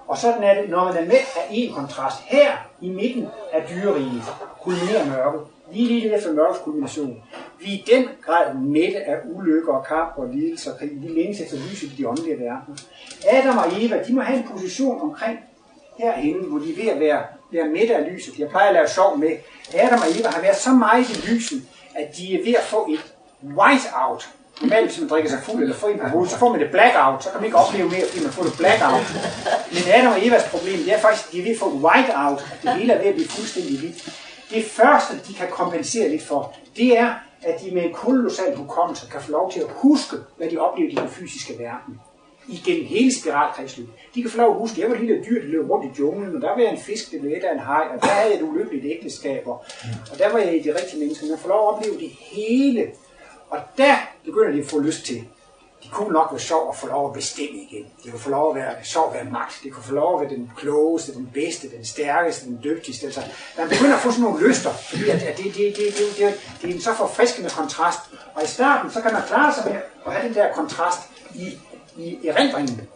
Og sådan er det, når man er med af en kontrast her i midten af dyreriget, kulminerer mørket, lige lige efter mørkets kulmination. Vi er i den grad mætte af ulykker og kamp og lidelser, vi længes efter lyset i de åndelige verdener. Adam og Eva, de må have en position omkring herinde, hvor de er ved at være, være mætte af lyset. Jeg plejer at lave sjov med, Adam og Eva har været så meget i lyset, at de er ved at få et whiteout. Normalt, hvis man drikker sig fuld eller får en på hovedet, så får man det blackout, så kan man ikke opleve mere, fordi man får det blackout. Men Adam og Evas problem, det er faktisk, at de er ved at få whiteout, at det hele er ved at blive fuldstændig hvidt. Det første, de kan kompensere lidt for, det er, at de med en kolossal hukommelse kan få lov til at huske, hvad de oplever i den fysiske verden. Igennem hele spiralkredsløbet. De kan få lov at huske, at jeg var et lille dyr, der løb rundt i junglen, og der var jeg en fisk, der blev et af en haj, og der havde jeg et ulykkeligt ægteskab, og der var jeg i de rigtige mennesker. Man får lov at opleve det hele. Og der begynder de at få lyst til, de kunne nok være sjov at få lov at bestemme igen. De kunne få lov at være sjov at være magt. De kunne få lov at være den klogeste, den bedste, den stærkeste, den dygtigste. Altså, man begynder at få sådan nogle lyster, fordi at det, det, det, det, det, det er en så forfriskende kontrast. Og i starten, så kan man klare sig med at have den der kontrast i, i erindringen.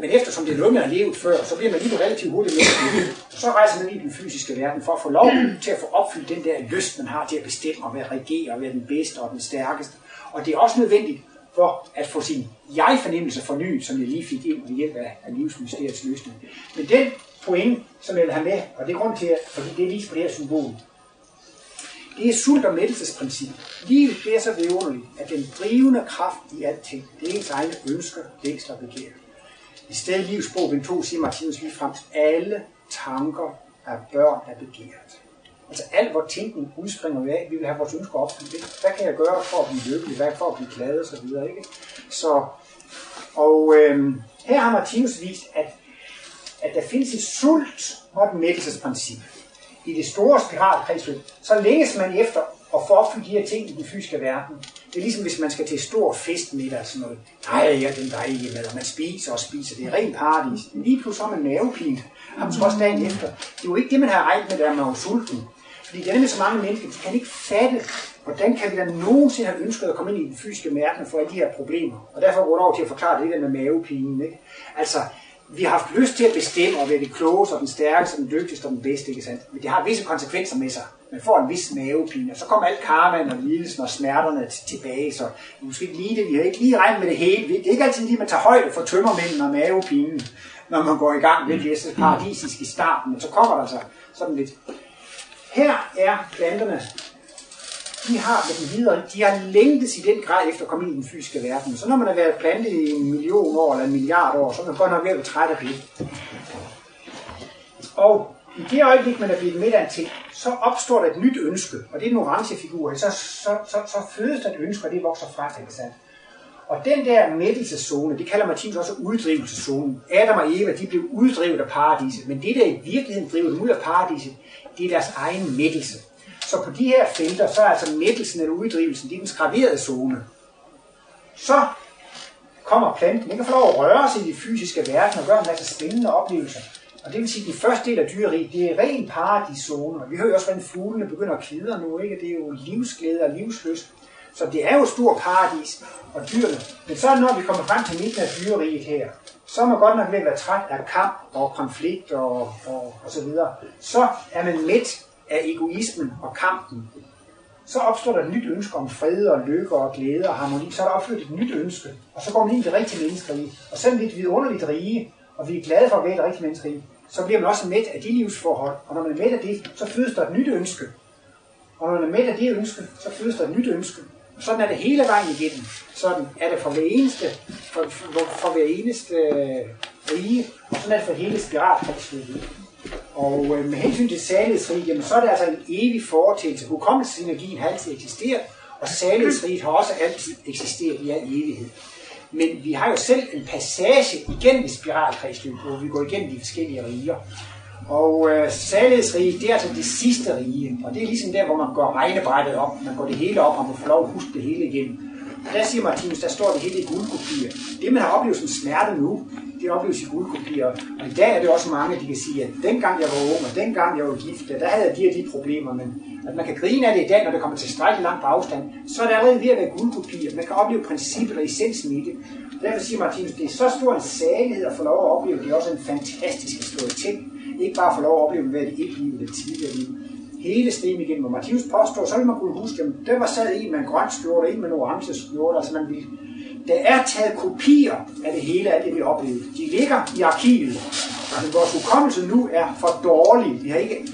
Men eftersom det lukkede og levet før, så bliver man lige relativt hurtigt menneske. Så rejser man i den fysiske verden for at få lov til at få opfyldt den der lyst, man har til at bestemme og være at regere og være den bedste og den stærkeste. Og det er også nødvendigt for at få sin jeg-fornemmelse fornyet, som jeg lige fik ind ved hjælp af livsmysteriets løsning. Men den pointe, som jeg vil have med, og det er grund til, fordi det er lige på det her symbol, det er sult- og mættelsesprincip. Livet bliver så vidunderligt, at den drivende kraft i alting, det er ens egne ønsker, længsler og begær. I stedet i livets bog, to, siger Martinus ligefrem, alle tanker er børn af begæret. Altså alt, hvor tænken udspringer vi af, vi vil have vores ønsker opfyldt. Hvad kan jeg gøre for at blive lykkelig? Hvad for at blive glad? Og så videre, ikke? Så, og øhm, her har Martinus vist, at, at der findes et sult- og et mættelsesprincip. I det store spiralkredsløb, så længes man efter at få opfyldt de her ting i den fysiske verden. Det er ligesom, hvis man skal til et stort festmiddag, sådan noget. Nej, ja, den dejlige mad, og man spiser og spiser. Det er rent paradis. Men lige pludselig har man mavepine, og man trods dagen efter. Det er jo ikke det, man har regnet med, der man er sulten. Fordi det er nemlig så mange mennesker, de kan ikke fatte, hvordan kan vi da nogensinde have ønsket at komme ind i den fysiske verden for alle de her problemer. Og derfor går det over til at forklare det, det der med mavepinen, ikke? Altså, vi har haft lyst til at bestemme og være det klogeste og den stærkeste og den dygtigste og den bedste, ikke sandt? Men det har visse konsekvenser med sig. Man får en vis mavepine, og så kommer alt karmaen og lidelsen og smerterne tilbage, så måske ikke lige det, vi har ikke lige regnet med det hele. Det er ikke altid lige, at man tager højde for tømmermænden og mavepinen, når man går i gang med det paradisiske i starten, men så kommer der så sådan lidt. Her er planterne, de har med den videre, de har længtes i den grad efter at komme ind i den fysiske verden. Så når man har været plantet i en million år eller en milliard år, så er man godt nok ved at være træt af det. Og i det øjeblik, man er blevet midt af en ting, så opstår der et nyt ønske, og det er en orange figur, så, så, så, så fødes der et ønske, og det vokser fra det, ikke sandt? Og den der mættelseszone, det kalder Martinus også uddrivelseszonen. Adam og Eva, de blev uddrevet af paradiset, men det der i virkeligheden driver dem ud af paradiset, det er deres egen mættelse. Så på de her felter, så er altså mættelsen eller uddrivelsen, det er den skraverede zone. Så kommer planten, den kan få lov at røre sig i de fysiske verden og gøre en masse spændende oplevelser. Og det vil sige, at den første del af dyreriet, det er ren paradiszoner. Vi hører også, hvordan fuglene begynder at kvidre nu, ikke? Det er jo livsglæde og livslyst. Så det er jo stor paradis og dyrene. Men så når vi kommer frem til midten af dyreriet her, så er man godt nok ved at være træt af kamp og konflikt og, og, og så videre. Så er man mæt af egoismen og kampen. Så opstår der et nyt ønske om fred og lykke og glæde og harmoni. Så er der opfyldt et nyt ønske, og så går man ind i det rigtige menneskerige. Og selvom vi er et vidunderligt rige, og vi er glade for at være et rigtigt menneskerige, så bliver man også mæt af de livsforhold. Og når man er mæt af det, så fødes der et nyt ønske. Og når man er mæt af det ønske, så fødes der et nyt ønske. Og sådan er det hele vejen igennem. Sådan er det for hver eneste, for, for, for hver eneste øh, rige, og sådan er det for hele spiralforskningen. Og øh, med hensyn til salighedsriget, så er det altså en evig foretagelse. Hukommelsesenergien har altid eksisteret, og salighedsriget har også altid eksisteret i al evighed. Men vi har jo selv en passage igennem et spiralkredsløb, hvor vi går igennem de forskellige riger. Og øh, salighedsriget, det er altså det sidste rige, og det er ligesom der, hvor man går regnebrættet op, man går det hele op, og man får lov at huske det hele igen. Og der siger Martinus, der står det hele i guldkopier. Det, man har oplevet som smerte nu, det opleves i guldkopier. Og i dag er det også mange, der kan sige, at dengang jeg var ung, og dengang jeg var gift, der havde jeg de og de problemer. Men at man kan grine af det i dag, når det kommer til strækkeligt langt på afstand, så er der allerede ved at være guldkopier. Man kan opleve princippet og essensen i det. Derfor siger Martinus, det er så stor en salighed at få lov at opleve. Det er også en fantastisk historie ting. Ikke bare få lov at opleve, hvad det ikke liv eller tidligere liv. Hele stream igen, hvor Martinus påstår, så vil man kunne huske, at der var sad en med en grøn skjorte, og en med en orange skjorte, altså man ville. Der er taget kopier af det hele, af det vi oplevede. De ligger i arkivet, men vores hukommelse nu er for dårlig. Vi har ikke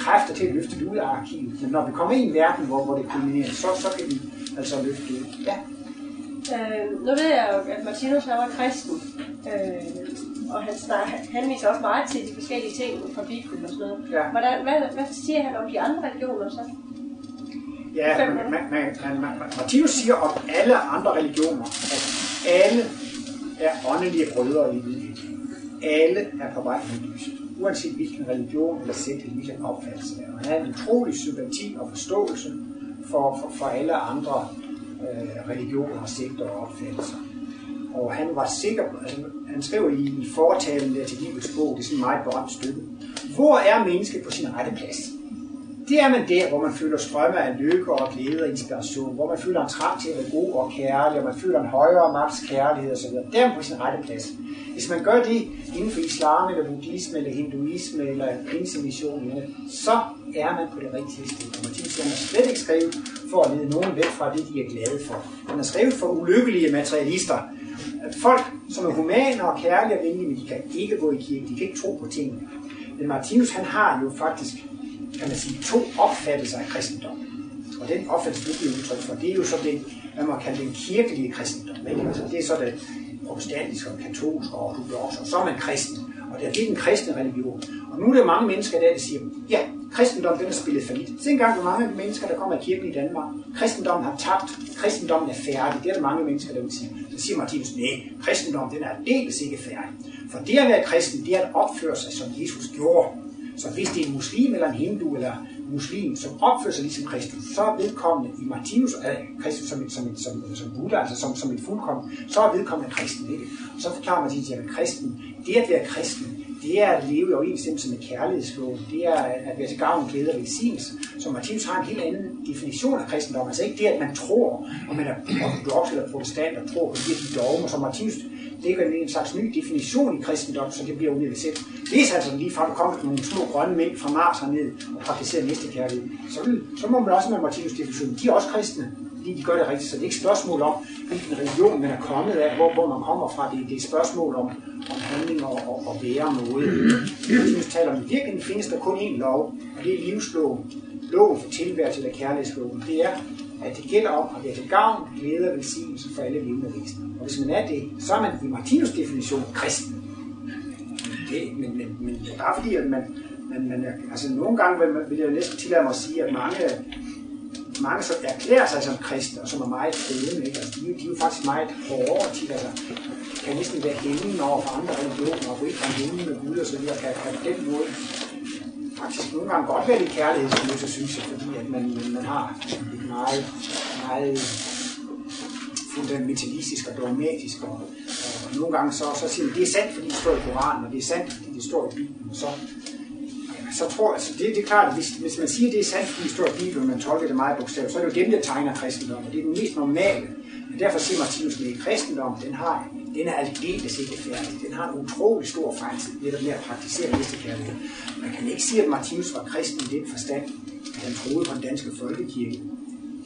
kræfter til at løfte det ud af arkivet, men når vi kommer i en verden, hvor, hvor det kulminerer, så, så kan vi altså løfte det. Ja. Øh, nu ved jeg jo, at Martinus var kristen, øh... og han snakker, han viser også meget til de forskellige ting fra Bibelen og sådan noget. Ja. Hvordan, hvad, hvad siger han om de andre religioner så? Ja, man, man, man, man, man, Martinus siger om alle andre religioner, at alle er åndelige brødre i livet. Alle er på vej med lyset, uanset hvilken religion eller sæt eller hvilken opfattelse. Og han har en utrolig sympati og forståelse for, for, for alle andre øh, religioner, sekter og opfattelser. Og han var sikker på, altså, han skrev i, i foretalen der til Bibels bog, det er sådan et meget berømt stykke. Hvor er mennesket på sin rette plads? Det er man der, hvor man føler strømme af lykke og glæde og inspiration, hvor man føler en trang til at være god og kærlig, og man føler en højere magts kærlighed osv. Der er man på sin rette plads. Hvis man gør det inden for islam, eller buddhisme, eller hinduisme, eller pinsemissionen, så er man på det rigtige sted. Og Martinus har slet ikke skrevet for at lede nogen væk fra det, de er glade for. Han er skrevet for ulykkelige materialister. At folk, som er humane og kærlige og venlige, men de kan ikke gå i kirke, de kan ikke tro på tingene. Men Martinus, han har jo faktisk, kan man sige, to opfattelser af kristendommen. Og den opfattelse, det bliver udtrykt for, det er jo så den, hvad man kalder den kirkelige kristendom. Altså, det er så den protestantiske og katolske og ortodokse, og så er man kristen. Og det er den kristne religion. Og nu er der mange mennesker der, der siger, ja, kristendommen er spillet fallit. Se engang, hvor mange mennesker, der kommer i kirken i Danmark. Kristendommen har tabt. Kristendommen er færdig. Det er der mange mennesker, der vil sige. Så siger Martinus, nej, kristendommen den er dels ikke færdig. For det at være kristen, det er at opføre sig, som Jesus gjorde. Så hvis det er en muslim eller en hindu eller muslim, som opfører sig ligesom Kristus, så er vedkommende i Martinus, øh, Kristus som, et, som, et, som, som Buddha, altså som, som et fuldkommen, så er vedkommende kristen, ikke? Og så forklarer Martinus, at kristen, det at være kristen, det er at leve i overensstemmelse med kærlighedslov, det er at være til gavn, glæde og velsignelse. Så Martinus har en helt anden definition af kristendom, altså ikke det, at man tror, og man er ortodoks eller protestant og tror på de dogmer, som Martinus ligger i en slags ny definition i kristendom, så det bliver universelt. Hvis altså lige fra du kommer til nogle små grønne mænd fra Mars herned og praktiserer næstekærlighed, så, så må man også med Martinus definitionen. De er også kristne, fordi de gør det rigtigt. Så det er ikke et spørgsmål om, hvilken religion man er kommet af, hvor, hvor man kommer fra. Det, det er et spørgsmål om, om handling og, og, og være noget. Martinus taler om, virkelig findes der kun én lov, og det er livsloven. Lov for tilværelse eller kærlighedsloven. Det er, at det gælder om at være til gavn, glæde og velsignelse for alle levende væsener. Og hvis man er det, så er man i Martinus definition kristen. Det, men, men, men det er bare fordi, at man, man, man er, altså nogle gange vil, man, vil jeg næsten tillade mig at sige, at mange, mange som erklærer sig som kristne, og som er meget fede, altså, de, de er jo faktisk meget hårde til, altså, kan næsten være hængende over for andre religioner, og gå ikke fra hængende med Gud og så videre, kan, kan den måde faktisk nogle gange godt være lidt kærlighedsfølelse, synes jeg, fordi at man, man har et meget, meget fundamentalistisk og dogmatisk, og, og nogle gange så, så siger man, det er sandt, fordi det står i Koranen, og det er sandt, fordi det står i Bibelen, og så, ja, så tror jeg, altså, det, det er klart, at hvis, hvis man siger, det er sandt, fordi det står i Bibelen, og man tolker det meget bogstaveligt, så er det jo dem, der tegner kristendom, og det er den mest normale, men derfor siger Martinus, at kristendom, den har Den er aldeles ikke færdig. Den har en utrolig stor fremtid netop med at praktisere næstekærlighed. Man kan ikke sige, at Martinus var kristen i den forstand, at han troede på den danske folkekirke.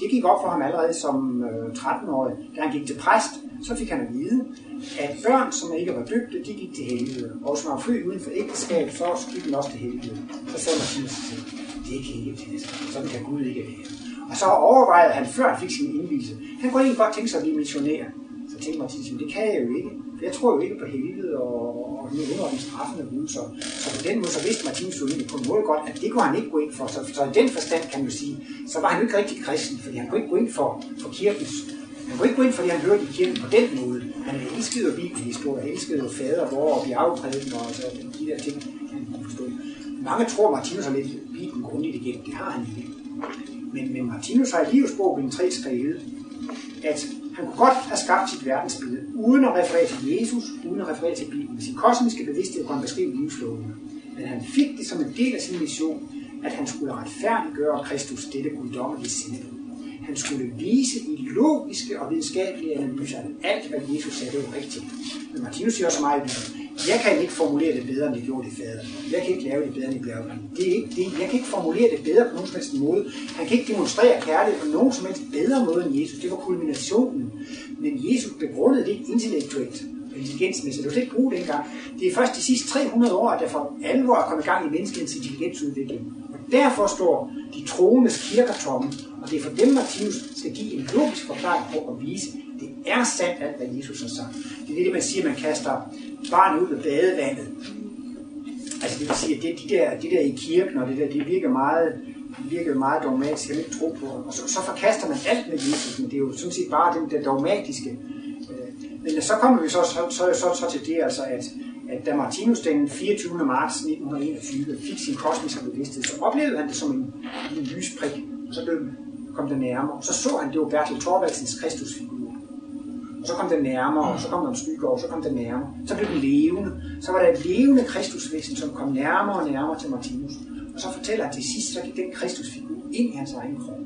Det gik op for ham allerede som tretten-årig. Da han gik til præst, så fik han at vide, at børn, som ikke var døbte, de gik til helvede. Og som var født uden for ægteskab, så gik den også til helvede. Så sagde Martinus til sig, det kan ikke passe. Sådan kan Gud ikke være. Og så overvejede han, før han fik sin indvielse, han kunne egentlig godt tænke sig at blive missionær. Så tænkte Martinus, men det kan jeg jo ikke. Jeg tror jo ikke på helvede og, og nu under den straffende Gud. Så, så på den måde, så vidste Martinus jo egentlig på en måde godt, at det kunne han ikke gå ind for. Så, så i den forstand kan man jo sige, så var han jo ikke rigtig kristen, fordi han kunne ikke gå ind for, for kirkens. Han kunne ikke gå ind, fordi han hørte i kirken på den måde. Han elskede jo bibelhistorie, elskede jo fader, vor og bjergprædiken og så, de der ting, han kunne forstå. Mange tror, Martinus har lidt Bibelen grundigt igennem. Det har han ikke. Men, men Martinus har i livsbogen tre skrevet, at han kunne godt have skabt sit verdensbillede, uden at referere til Jesus, uden at referere til Bibelen. Sin kosmiske bevidsthed kunne han beskrive livslovene. Men han fik det som en del af sin mission, at han skulle retfærdiggøre Kristus, dette guddommelige sinde. Han skulle vise i logiske og videnskabelige analyser, at alt, hvad Jesus sagde, var rigtigt. Men Martinus siger også meget, jeg kan ikke formulere det bedre, end det gjorde det fader. Jeg kan ikke lave det bedre, end det bjerget. Det er ikke det. Jeg kan ikke formulere det bedre på nogen som helst måde. Han kan ikke demonstrere kærlighed på nogen som helst bedre måde end Jesus. Det var kulminationen. Men Jesus begrundede det intellektuelt og intelligensmæssigt. Du kan ikke bruge det engang. Det er først de sidste tre hundrede år, at der for alvor er kommet i gang i menneskets intelligensudvikling. Og derfor står de troendes kirker tomme. Og det er for dem, Martinus skal give en logisk forklaring på at vise, at det er sandt alt, hvad Jesus har sagt. Det er det, man siger, man kaster barnet ud med badevandet. Altså det vil sige, at det, de, der, de der i kirken og det der, det virker meget, virker meget dogmatisk. Jeg vil ikke tro på det. Og så, så forkaster man alt med Jesus, men det er jo sådan set bare den der dogmatiske. Men så kommer vi så, så, så, så, så til det, altså, at, at da Martinus den fireogtyvende marts nitten enogtyve fik sin kosmiske bevidsthed, så oplevede han det som en, en lysprik. Og så kom det nærmere, og så så han, det var Bertil Thorvaldsens Kristusfigur. Og så kom den nærmere, og så kom der en skygge, og så kom den nærmere. Så blev den levende. Så var der et levende Kristusvæsen, som kom nærmere og nærmere til Martinus. Og så fortæller han til sidst, så gik den Kristusfigur ind i hans egen krog.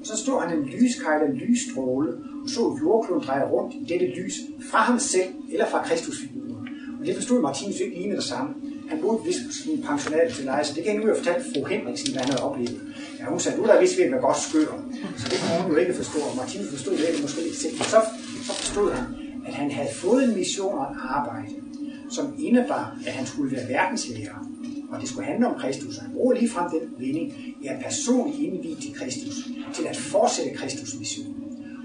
Og så stod han en lyskejl af en lysstråle, og så jordkloden dreje rundt i dette lys fra ham selv eller fra Kristusfiguren. Og det forstod Martinus ikke lige med det samme. Han boede vist på sin pensionat til leje, så det kan jeg nu have fortalt fru Henriksen, hvad han havde oplevet. Ja, hun sagde, nu er der vist ved at være godt skør. Så det kunne hun jo ikke forstå, og Martinus forstod det ikke, måske ikke selv. Så, så forstod han, at han havde fået en mission og et arbejde, som indebar, at han skulle være verdenslærer. Og det skulle handle om Kristus, og han brugte ligefrem den vending, jeg er personligt indviet til Kristus, til at fortsætte Kristus' mission.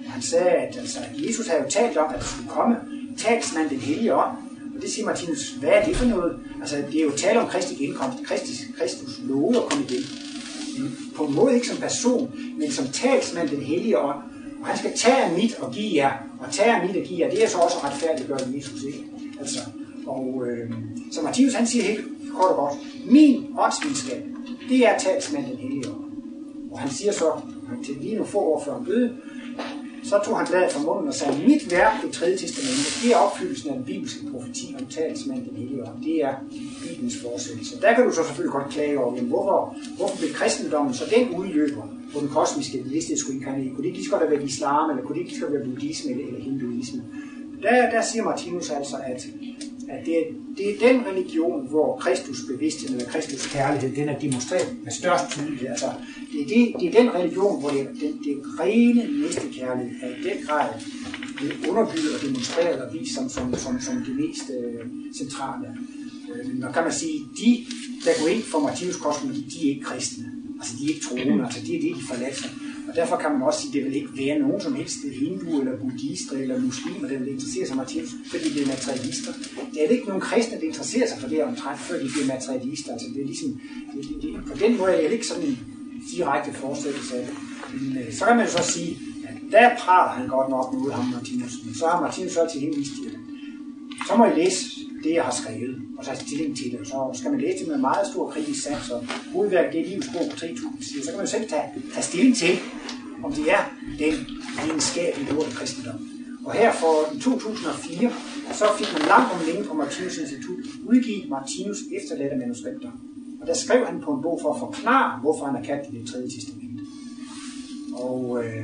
Og han sagde, at altså, Jesus havde jo talt om, at der skulle komme talsmand den hellige ånd. Det siger Martinus, hvad er det for noget? Altså, det er jo tale om kristig indkomst. Kristus, Kristus lovede at komme igen. På en måde ikke som person, men som talsmand den hellige ånd. Og han skal tage af mit og give jer, og tage af mit og give jer. Det er så også retfærdigt at gøre Jesus, ikke? Altså, og øh, så Martinus, han siger helt kort og godt, min åndsvidenskab, det er talsmand den hellige ånd. Og han siger så, til lige nu få år før han døde, så tog han bladet fra munden og sagde, mit værk i Tredje Testamentet, det er opfyldelsen af den bibelske profeti om talsmand den hellige ånd. Det er Bibelens fortsættelse. Der kan du så selvfølgelig godt klage over, men hvorfor, hvorfor blev kristendommen så den udløber på den kosmiske bevidsthed skulle inkarnere? Kunne det ikke lige så godt være islam, eller kunne det ikke lige så godt være buddhisme eller, eller hinduisme? Der, der siger Martinus altså, at, at det, det er den religion, hvor Kristus bevidsthed eller Kristus kærlighed, den er demonstreret med størst tydelighed. Altså, det, er det, det er den religion, hvor det, det, det rene næstekærlighed er i den grad underbygget og demonstreret og vist som, som, som, som det mest øh, centrale. Men øh, kan man sige, de, der går ind for Martinus kosmologi, de er ikke kristne. Altså, de er ikke troende, altså, de er det, de forlader. Og derfor kan man også sige, at det vil ikke være nogen som helst hindu eller buddhister eller muslimer, der vil interessere sig Martinus, fordi de er materialister. Det er det ikke nogen kristne, der interesserer sig for det her omtræt, før de bliver materialister. Altså, det er ligesom, det, det, det, på den måde er det ikke sådan en direkte forestillelse af det. Men, øh, så kan man jo så sige, at der prater han godt nok med ham, Martinus. Men så har Martinus så til hende vist det. Så må I læse det, jeg har skrevet, og tage stilling til det. Så skal man læse det med meget stor kritisk sans, og hovedværket det er livets bog på tre tusind sider. Så kan man selv tage, tage stilling til, om det er den videnskabelige ord af kristendom. Og her for to tusind og fire, så fik man langt om længe på Martinus Institut udgivet Martinus efterladte manuskripter. Og der skrev han på en bog for at forklare, hvorfor han er kaldt i det tredje testament. Og øh,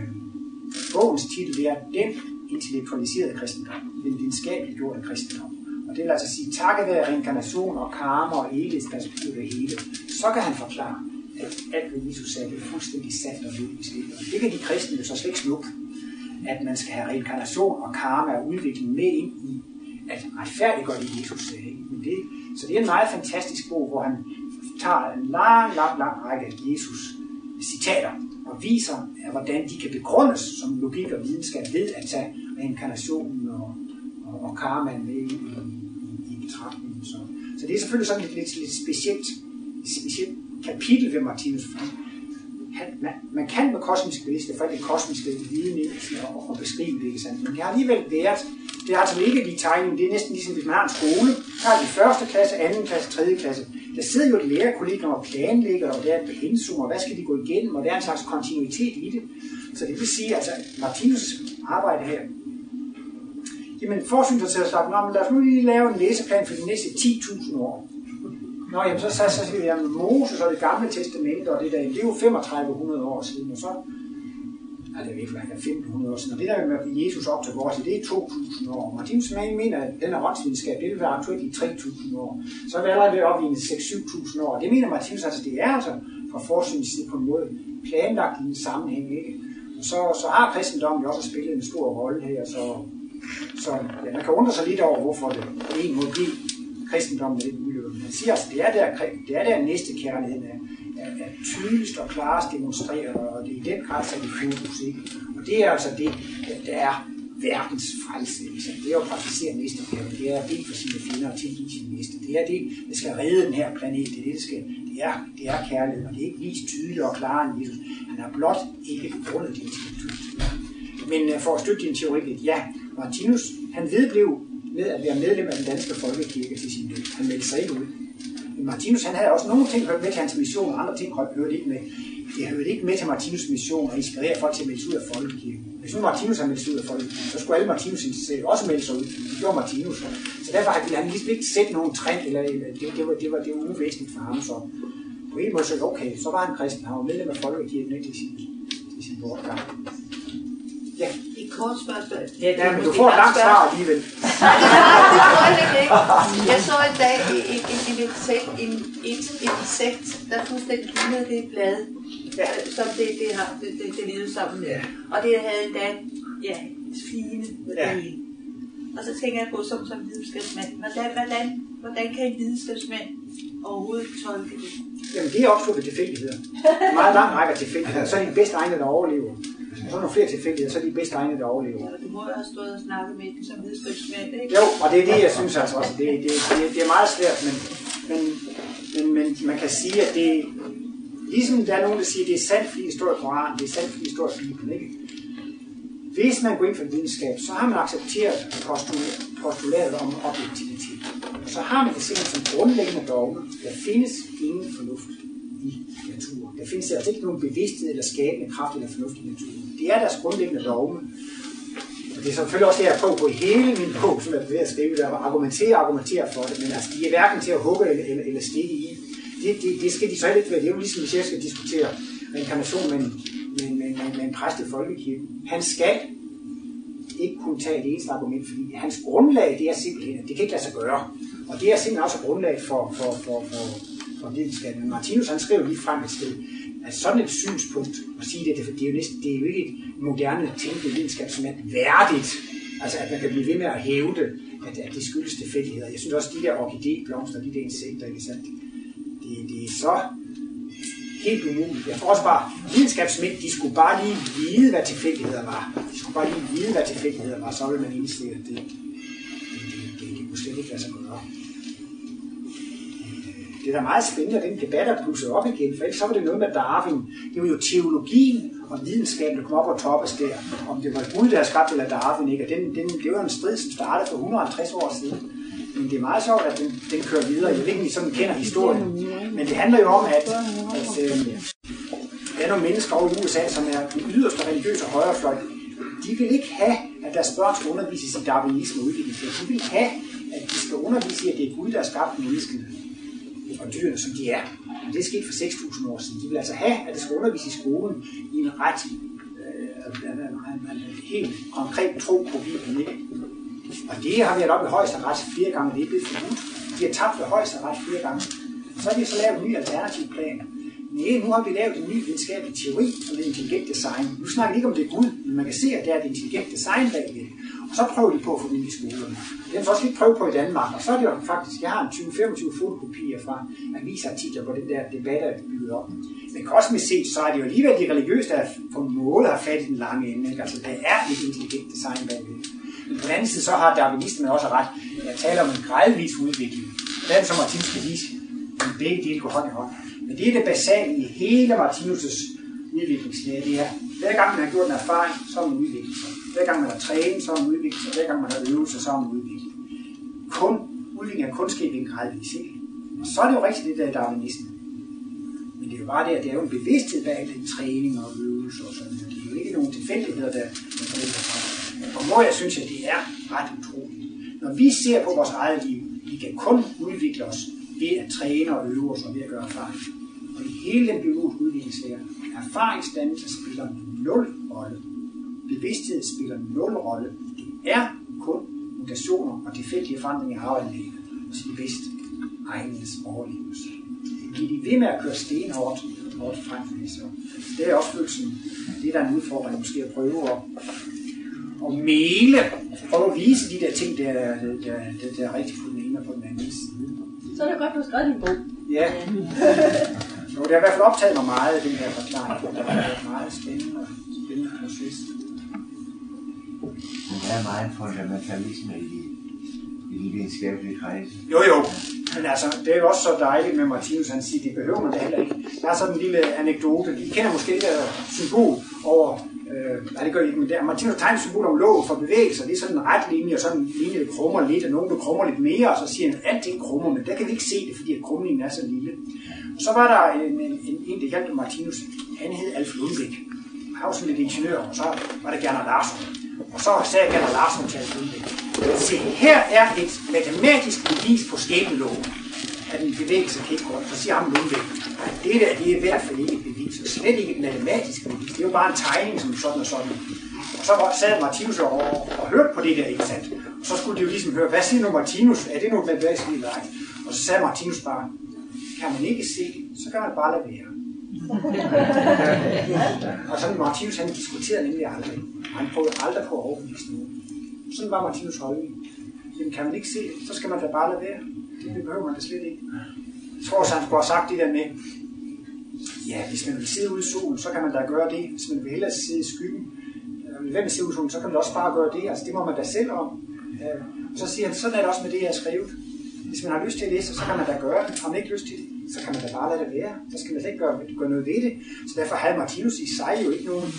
bogens titel er Den intellektualiserede kristendom, den videnskabelige ord af kristendom. Og det vil altså sige, takket være reinkarnation og karma og evighedsperspektiv og hele, så kan han forklare, at alt hvad Jesus sagde, det er fuldstændig sandt og logisk. Det kan de kristne jo så slet ikke snuppe, at man skal have reinkarnation og karma og udvikling med ind i, at retfærdiggøre det, Jesus sagde. Men det, så det er en meget fantastisk bog, hvor han tager en lang, lang, lang række af Jesus citater og viser, at hvordan de kan begrundes som logik og videnskab ved at tage reinkarnationen og, og, og karmaen med ind i. Så, så det er selvfølgelig sådan et lidt, lidt specielt, specielt kapitel ved Martinus, fordi han, man, man kan med kosmisk bevidsthed, for det kosmiske viden og, og beskrive det, ikke sandt? Men det har alligevel været, det er altså ikke lige tegning, det er næsten ligesom, hvis man har en skole, der er det første klasse, anden klasse, tredje klasse, der sidder jo et lærerkollegium og planlægger, og der er et pensum, og hvad skal de gå igennem, og der er en slags kontinuitet i det. Så det vil sige, altså Martinus' arbejde her, jamen forsyn sig til at slappe, men lad os nu lige lave en læseplan for de næste ti tusind år. Nå, jamen så så siger jeg, jamen Moses og det gamle testamente og det der, det er jo tre tusind fem hundrede år siden, og så, nej det er jo ikke, hvad femten hundrede år siden, og det der med Jesus op til vores, det er to tusind år. Martinus mener, at den her åndsvidenskab, det vil være aktuelt i tre tusind år. Så er vi allerede oppe i en seks syv tusind år, det mener Martinus altså, det er altså fra forsynets side på en måde planlagt i en sammenhæng, ikke? Og så, så har kristendommen jo også spillet en stor rolle her, så Så ja, man kan undre sig lidt over, hvorfor det på en måde bliver kristendommen lidt ulykkende. Man siger altså, det er der, det er der næstekærligheden er, er, er tydeligst og klarest demonstreret, og det er i den grad sat i fokus, ikke? Og det er altså det, der er verdens frelse. Det er at praktisere næstekærlighed, det er at bede for sine fjender og tilgive sin næste. Det er det, der skal redde den her planet, det er det, der skal, det er, det er kærlighed, og det er ikke lige tydeligere og klarere end Jesus. Han har blot ikke begrundet det intellektuelt. Men for at støtte din teori lidt, ja, Martinus, han vedblev med at være medlem af den danske folkekirke til sin død. Han meldte sig ikke ud. Men Martinus, han havde også nogle ting hørt med til hans mission, og andre ting hørte ikke med. Det hørte ikke med til Martinus' mission og inspirere folk til at melde sig ud af folkekirken. Hvis nu Martinus havde meldt sig ud af folkekirken, så skulle alle Martinus' interesserede også melde sig ud. Det gjorde Martinus. Så derfor ville han ligesom ikke sætte nogen trend, eller det, det var, det var, det var uvæsentligt for ham. Så på en måde så okay, så var han kristen, han var medlem af folkekirken ikke til sin, til sin bortgang. Ja. Et kort spørgsmål. Ja, ja, men du får et langt svar alligevel. Jeg så en dag en, en, en, en insekt, der fuldstændig lignede det blad, ja, som det, det har det, det, det lignede sammen med. Ja. Og det havde endda ja, fine med ja. Det hele. Og så tænker jeg på som, som videnskabsmand, hvordan, hvordan, hvordan kan en videnskabsmand overhovedet tolke det? Jamen det er opstået ved tilfældigheder. Meget lang række tilfældigheder. Så er de bedste egne, der overlever. Og så er nogle flere tilfældigheder, så er de bedste egne, der overlever. Ja, du må jo have stået og snakket med dem som videnskabsmand, ikke? Jo, og det er det, jeg synes altså også. Det, det, det, det er meget svært, men, men, men, men man kan sige, at det ligesom der er nogen, der siger, at det er sandt, fordi det står i Koranen, det er sandt, fordi det står i Bibelen, ikke? Hvis man går ind for videnskab, så har man accepteret postulatet om objektivitet. Og så har man det simpelthen som grundlæggende dogme. Der findes ingen fornuft i naturen. Der findes altså ikke nogen bevidsthed eller skabende kraft eller fornuft i naturen. Det er deres grundlæggende dogme. Og det er selvfølgelig også det, jeg prøver på hele min bog, som jeg er ved at skrive, der argumenterer og argumenterer for det, men altså, de er hverken til at hugge eller, eller, eller stikke i. Det, det, det skal de så ikke være. Det er jo ligesom, hvis jeg skal diskutere reinkarnation med en, med en, med en, med en præst i folkekirken. Han skal ikke kunne tage et eneste argument, fordi hans grundlag, det er simpelthen, det kan ikke lade sig gøre. Og det er simpelthen også grundlag for, for, for, for, for videnskaben. Martinus, han skrev lige frem et sted, at sådan et synspunkt, at sige det, det er jo, næsten, det er jo ikke et moderne tænkende videnskab, som er værdigt. Altså, at man kan blive ved med at hæve det, at, at det skyldes tilfældigheder. Jeg synes også, de der orkidéblomster, de der insekter, ikke sandt? Det, det er så helt umuligt. Jeg får også bare, videnskabsmænd, de skulle bare lige vide, hvad tilfældigheder var. De skulle bare lige vide, hvad tilfældigheder var, så ville man indse, at det, det, det, det, det kunne slet ikke lade sig gøre. Det er da meget spændende, at den debat er plusset op igen, for ellers så var det noget med Darwin. Det var jo teologien og videnskaben, der kom op og toppes der. Om det var Gud, der skabte, eller Darwin, ikke? Og den, den, det var en strid, som startede for et hundrede og halvtreds år siden. Men det er meget sjovt, at den, den kører videre. Jeg ved ikke, om I sådan kender historien. Men det handler jo om, at, at øh, der er nogle mennesker over i U S A, som er den yderste religiøse højrefløj. De vil ikke have, at deres børn skal undervises i darwinisme og udviklingslæg. De vil have, at de skal undervise i, at det er Gud, der har skabt menneskene og dyrene, som de er. Og det skete for seks tusind år siden. De vil altså have, at det skal undervise i skolen i en ret øh, en, en, en, en helt konkret tro på Bibelen, ikke? Og det har været op i højesteret flere gange, det er blevet forbudt. De har tabt ved højesteret flere gange. Så har vi så lavet en ny alternativ plan. Nej, nu har vi lavet en ny videnskabelig teori om intelligent design. Nu snakker vi ikke om det er Gud, men man kan se, at det er et intelligent design bagved. Og så prøver de på at få dem i skolerne. Den får også lidt prøve på i Danmark. Og så er det jo faktisk, jeg har en tyve til femogtyve fotokopier fra avisartikler, hvor den der debat er bygget op. Men kosmisk set, så er det jo alligevel de religiøse, der på en måde har fat i den lange ende. Ikke? Altså, der er et intelligent design bagved. Men på den anden side, så har darwinismen også ret. Jeg taler om en gradvis udvikling. Den som Martinus kan vise, men begge dele går hånd i hånd. Men det er det basale i hele Martinus' udviklingslæge, det er, hver gang man har gjort en erfaring, så er man udviklet sig. Hver gang man har trænet, så er man udviklet sig. Hver gang man har øvet sig, så er man udviklet. Kun udvikling af kundskab i en gradvis, ikke? Og så er det jo rigtigt det der i darwinismen. Men det er jo bare det, at det er jo en bevidsthed bag den træning og øvelse og sådan noget. Det er jo ikke nogen tilfældigheder, der forælder sig. Og hvor jeg synes, at det er ret utroligt. Når vi ser på vores eget liv, vi kan kun udvikle os ved at træne og øve os og ved at gøre erfaring. Og i hele den biologiske udviklingslære, erfaringsdannelse spiller nul rolle. Bevidsthed spiller nul rolle. Det er kun mutationer og tilfældige forandringer har aflægget hos en vist egens overlevelse. Bliver de ved med at køre stenhårdt hårdt frem, så det er opfølgelsen. Det er der en udfordring, måske at prøve at, at male, prøve at vise de der ting, der, der, der, der, der er rigtig på den ene og på den anden side. Så er det godt, du har skrevet din bog. Ja. Jo, det har i hvert fald optaget mig meget af den her forklaring. Det har været meget spændende og spændende proces. Men der er meget fundamentalisme i, i de videnskabelige kredse. Jo, jo. Men altså, det er jo også så dejligt med Martinus, han siger, det behøver man da heller ikke. Der er sådan en lille anekdote. I kender måske et symbol over, øh, nej, det gør I ikke, men der. Martinus tegner symbol om lov for bevægelser. Det er sådan en ret linje, og sådan en linje, der krummer lidt, og nogen, der krummer lidt mere, og så siger han, alt det krummer, men der kan vi ikke se det, fordi at krumningen er så lille. Og så var der en, en, en, en der hjalp Martinus, han hed Alf Ludvig. Han var sådan lidt ingeniør, og så var der Gerhard Larsen. Og så sagde Gerhard Larsen til Alf Ludvig, se, her er et matematisk bevis på skæbneloven, at en bevægelse kan ikke gå. Så siger ham Ludvig, det der det er i hvert fald ikke et bevis, og slet ikke et matematisk bevis. Det er jo bare en tegning som sådan og sådan. Og så sad Martinus og, og hørte på det der, ikke sandt? Og så skulle de jo ligesom høre, hvad siger nu Martinus? Er det nu et matematisk bevis? Og så sagde Martinus bare, kan man ikke se, så kan man bare lade være. Og sådan Martinus, han diskuterede nemlig aldrig. Han prøvede aldrig på at overbevise noget. Sådan var Martinus holdning. Jamen kan man ikke se, så skal man da bare lade være. Det behøver man da slet ikke. Jeg tror også, han skulle have sagt det der med, ja, hvis man vil sidde ude i solen, så kan man da gøre det. Hvis man vil hellere sidde i skyggen, hvem vil sidde ude i solen, så kan man også bare gøre det. Altså det må man da selv om. Og så siger han, sådan er det også med det, jeg har skrevet. Hvis man har lyst til at læse, så kan man da gøre det. Har man ikke lyst til det, så kan man da bare lade det være. Så skal man da ikke gøre, gøre noget ved det. Så derfor havde Martinus i sig jo ikke nogen.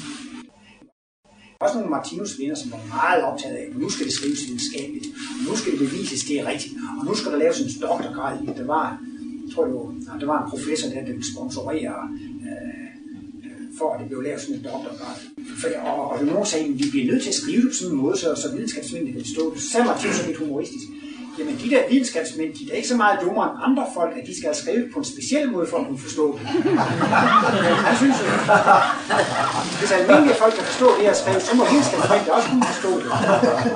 Også nogle Martinus-venner, som var meget optaget af, nu skal det skrives videnskabeligt, nu skal det bevises, det er rigtigt, og nu skal der laves en doktorgrad i det. Der var, jeg tror jo, der var en professor, der ville sponsorere, øh, for at det blev lavet sådan en doktorgrad. For, og, og nogen sagde, at vi bliver nødt til at skrive det på sådan en måde, så, så videnskabsmændene kan stå det. Så sagde Martinus lidt humoristisk. jamen de der videnskabsmænd, de er ikke så meget dummere end andre folk, at de skal skrive på en speciel måde for at kunne forstå det. Jeg synes, hvis almindelige folk kan forstå det, jeg skrev, så må videnskabsmænd også kunne forstå det.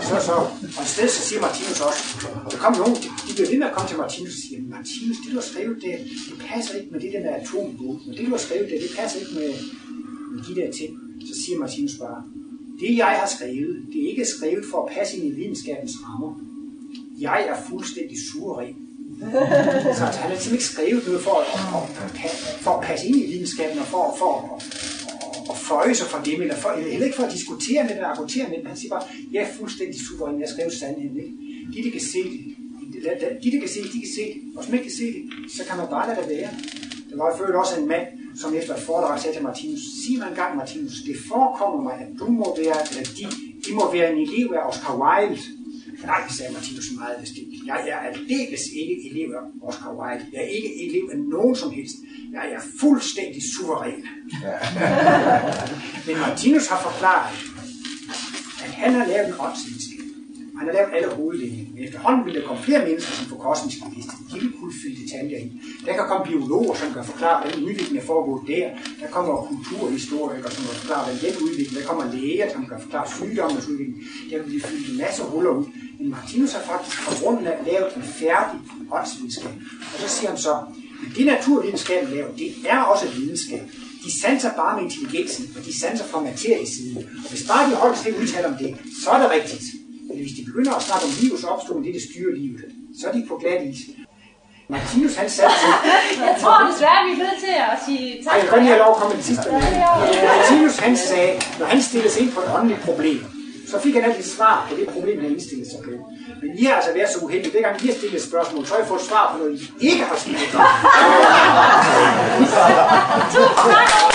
Så, så. Og i stedet så siger Martinus også, og der kom nogen, de blev ved med at komme til Martinus og sige, Martinus, det du har skrevet der, det passer ikke med det der med atomvåben, og det du har skrevet der, det passer ikke med, med de der ting. Så siger Martinus bare, det jeg har skrevet, det er ikke skrevet for at passe ind i videnskabens rammer. Jeg er fuldstændig surrig. Så han har ligesom ikke skrevet noget for at, at, for at passe ind i videnskaben, og for, for at, at, at føje sig fra dem, eller for, heller ikke for at diskutere med dem, eller argumentere med dem. Han siger bare, jeg er fuldstændig surrig, jeg skrev sandheden. Ikke? De, der kan se det, de, der kan se det, de kan se det. Og som ikke kan se det, så kan man bare lade det være. Der var jo også en mand, som efter et foredrag sagde til Martinus, sig mig engang, Martinus, det forekommer mig, at du må være, eller de, de må være en elev af Oscar Wilde. Nej, sagde Martinus meget bestemt. Jeg er aldeles ikke elev af Oscar Wilde. Jeg er ikke elev af nogen som helst. Jeg er fuldstændig suveræn. Ja. Men Martinus har forklaret, at han har lavet en åndsvidenskab. Han har lavet alle hovedlægene. Men efterhånden vil der komme flere mennesker, som får kosmiske lister. De vil kunne fylde detaljer ind. Der kan komme biologer, som kan forklare, hvordan udviklingen er foregået der. Der kommer kulturhistorikere, som kan forklare, hvordan den udvikling. Der kommer læger, som kan forklare sygdommens udvikling. Der vil blive fyldt en masse huller ud. Men Martinus har faktisk fra grunden af lavet en færdig åndsvidenskab. Og så siger han så, at det naturvidenskab laver, det er også videnskab. De sanser bare med intelligensen, og de sanser fra materiesiden. Og hvis bare de holder sig udtale om det, så er det rigtigt. Men hvis de begynder at snakke om livets opståen, det der styrer livet, så er de på glat is. Martinus han satte sig. Jeg tror desværre, vi er nødt til at sige tak. Jeg kan godt lige have lov at komme med det sidste. Martinus han sagde, når han stillede sig ind på et åndeligt problem, så fik han altid svar på det problem, han indstillede sig på. Men I har altså været så uheldige. Hver gang I har stillet et spørgsmål, så har I fået svar på noget, I ikke har stillet.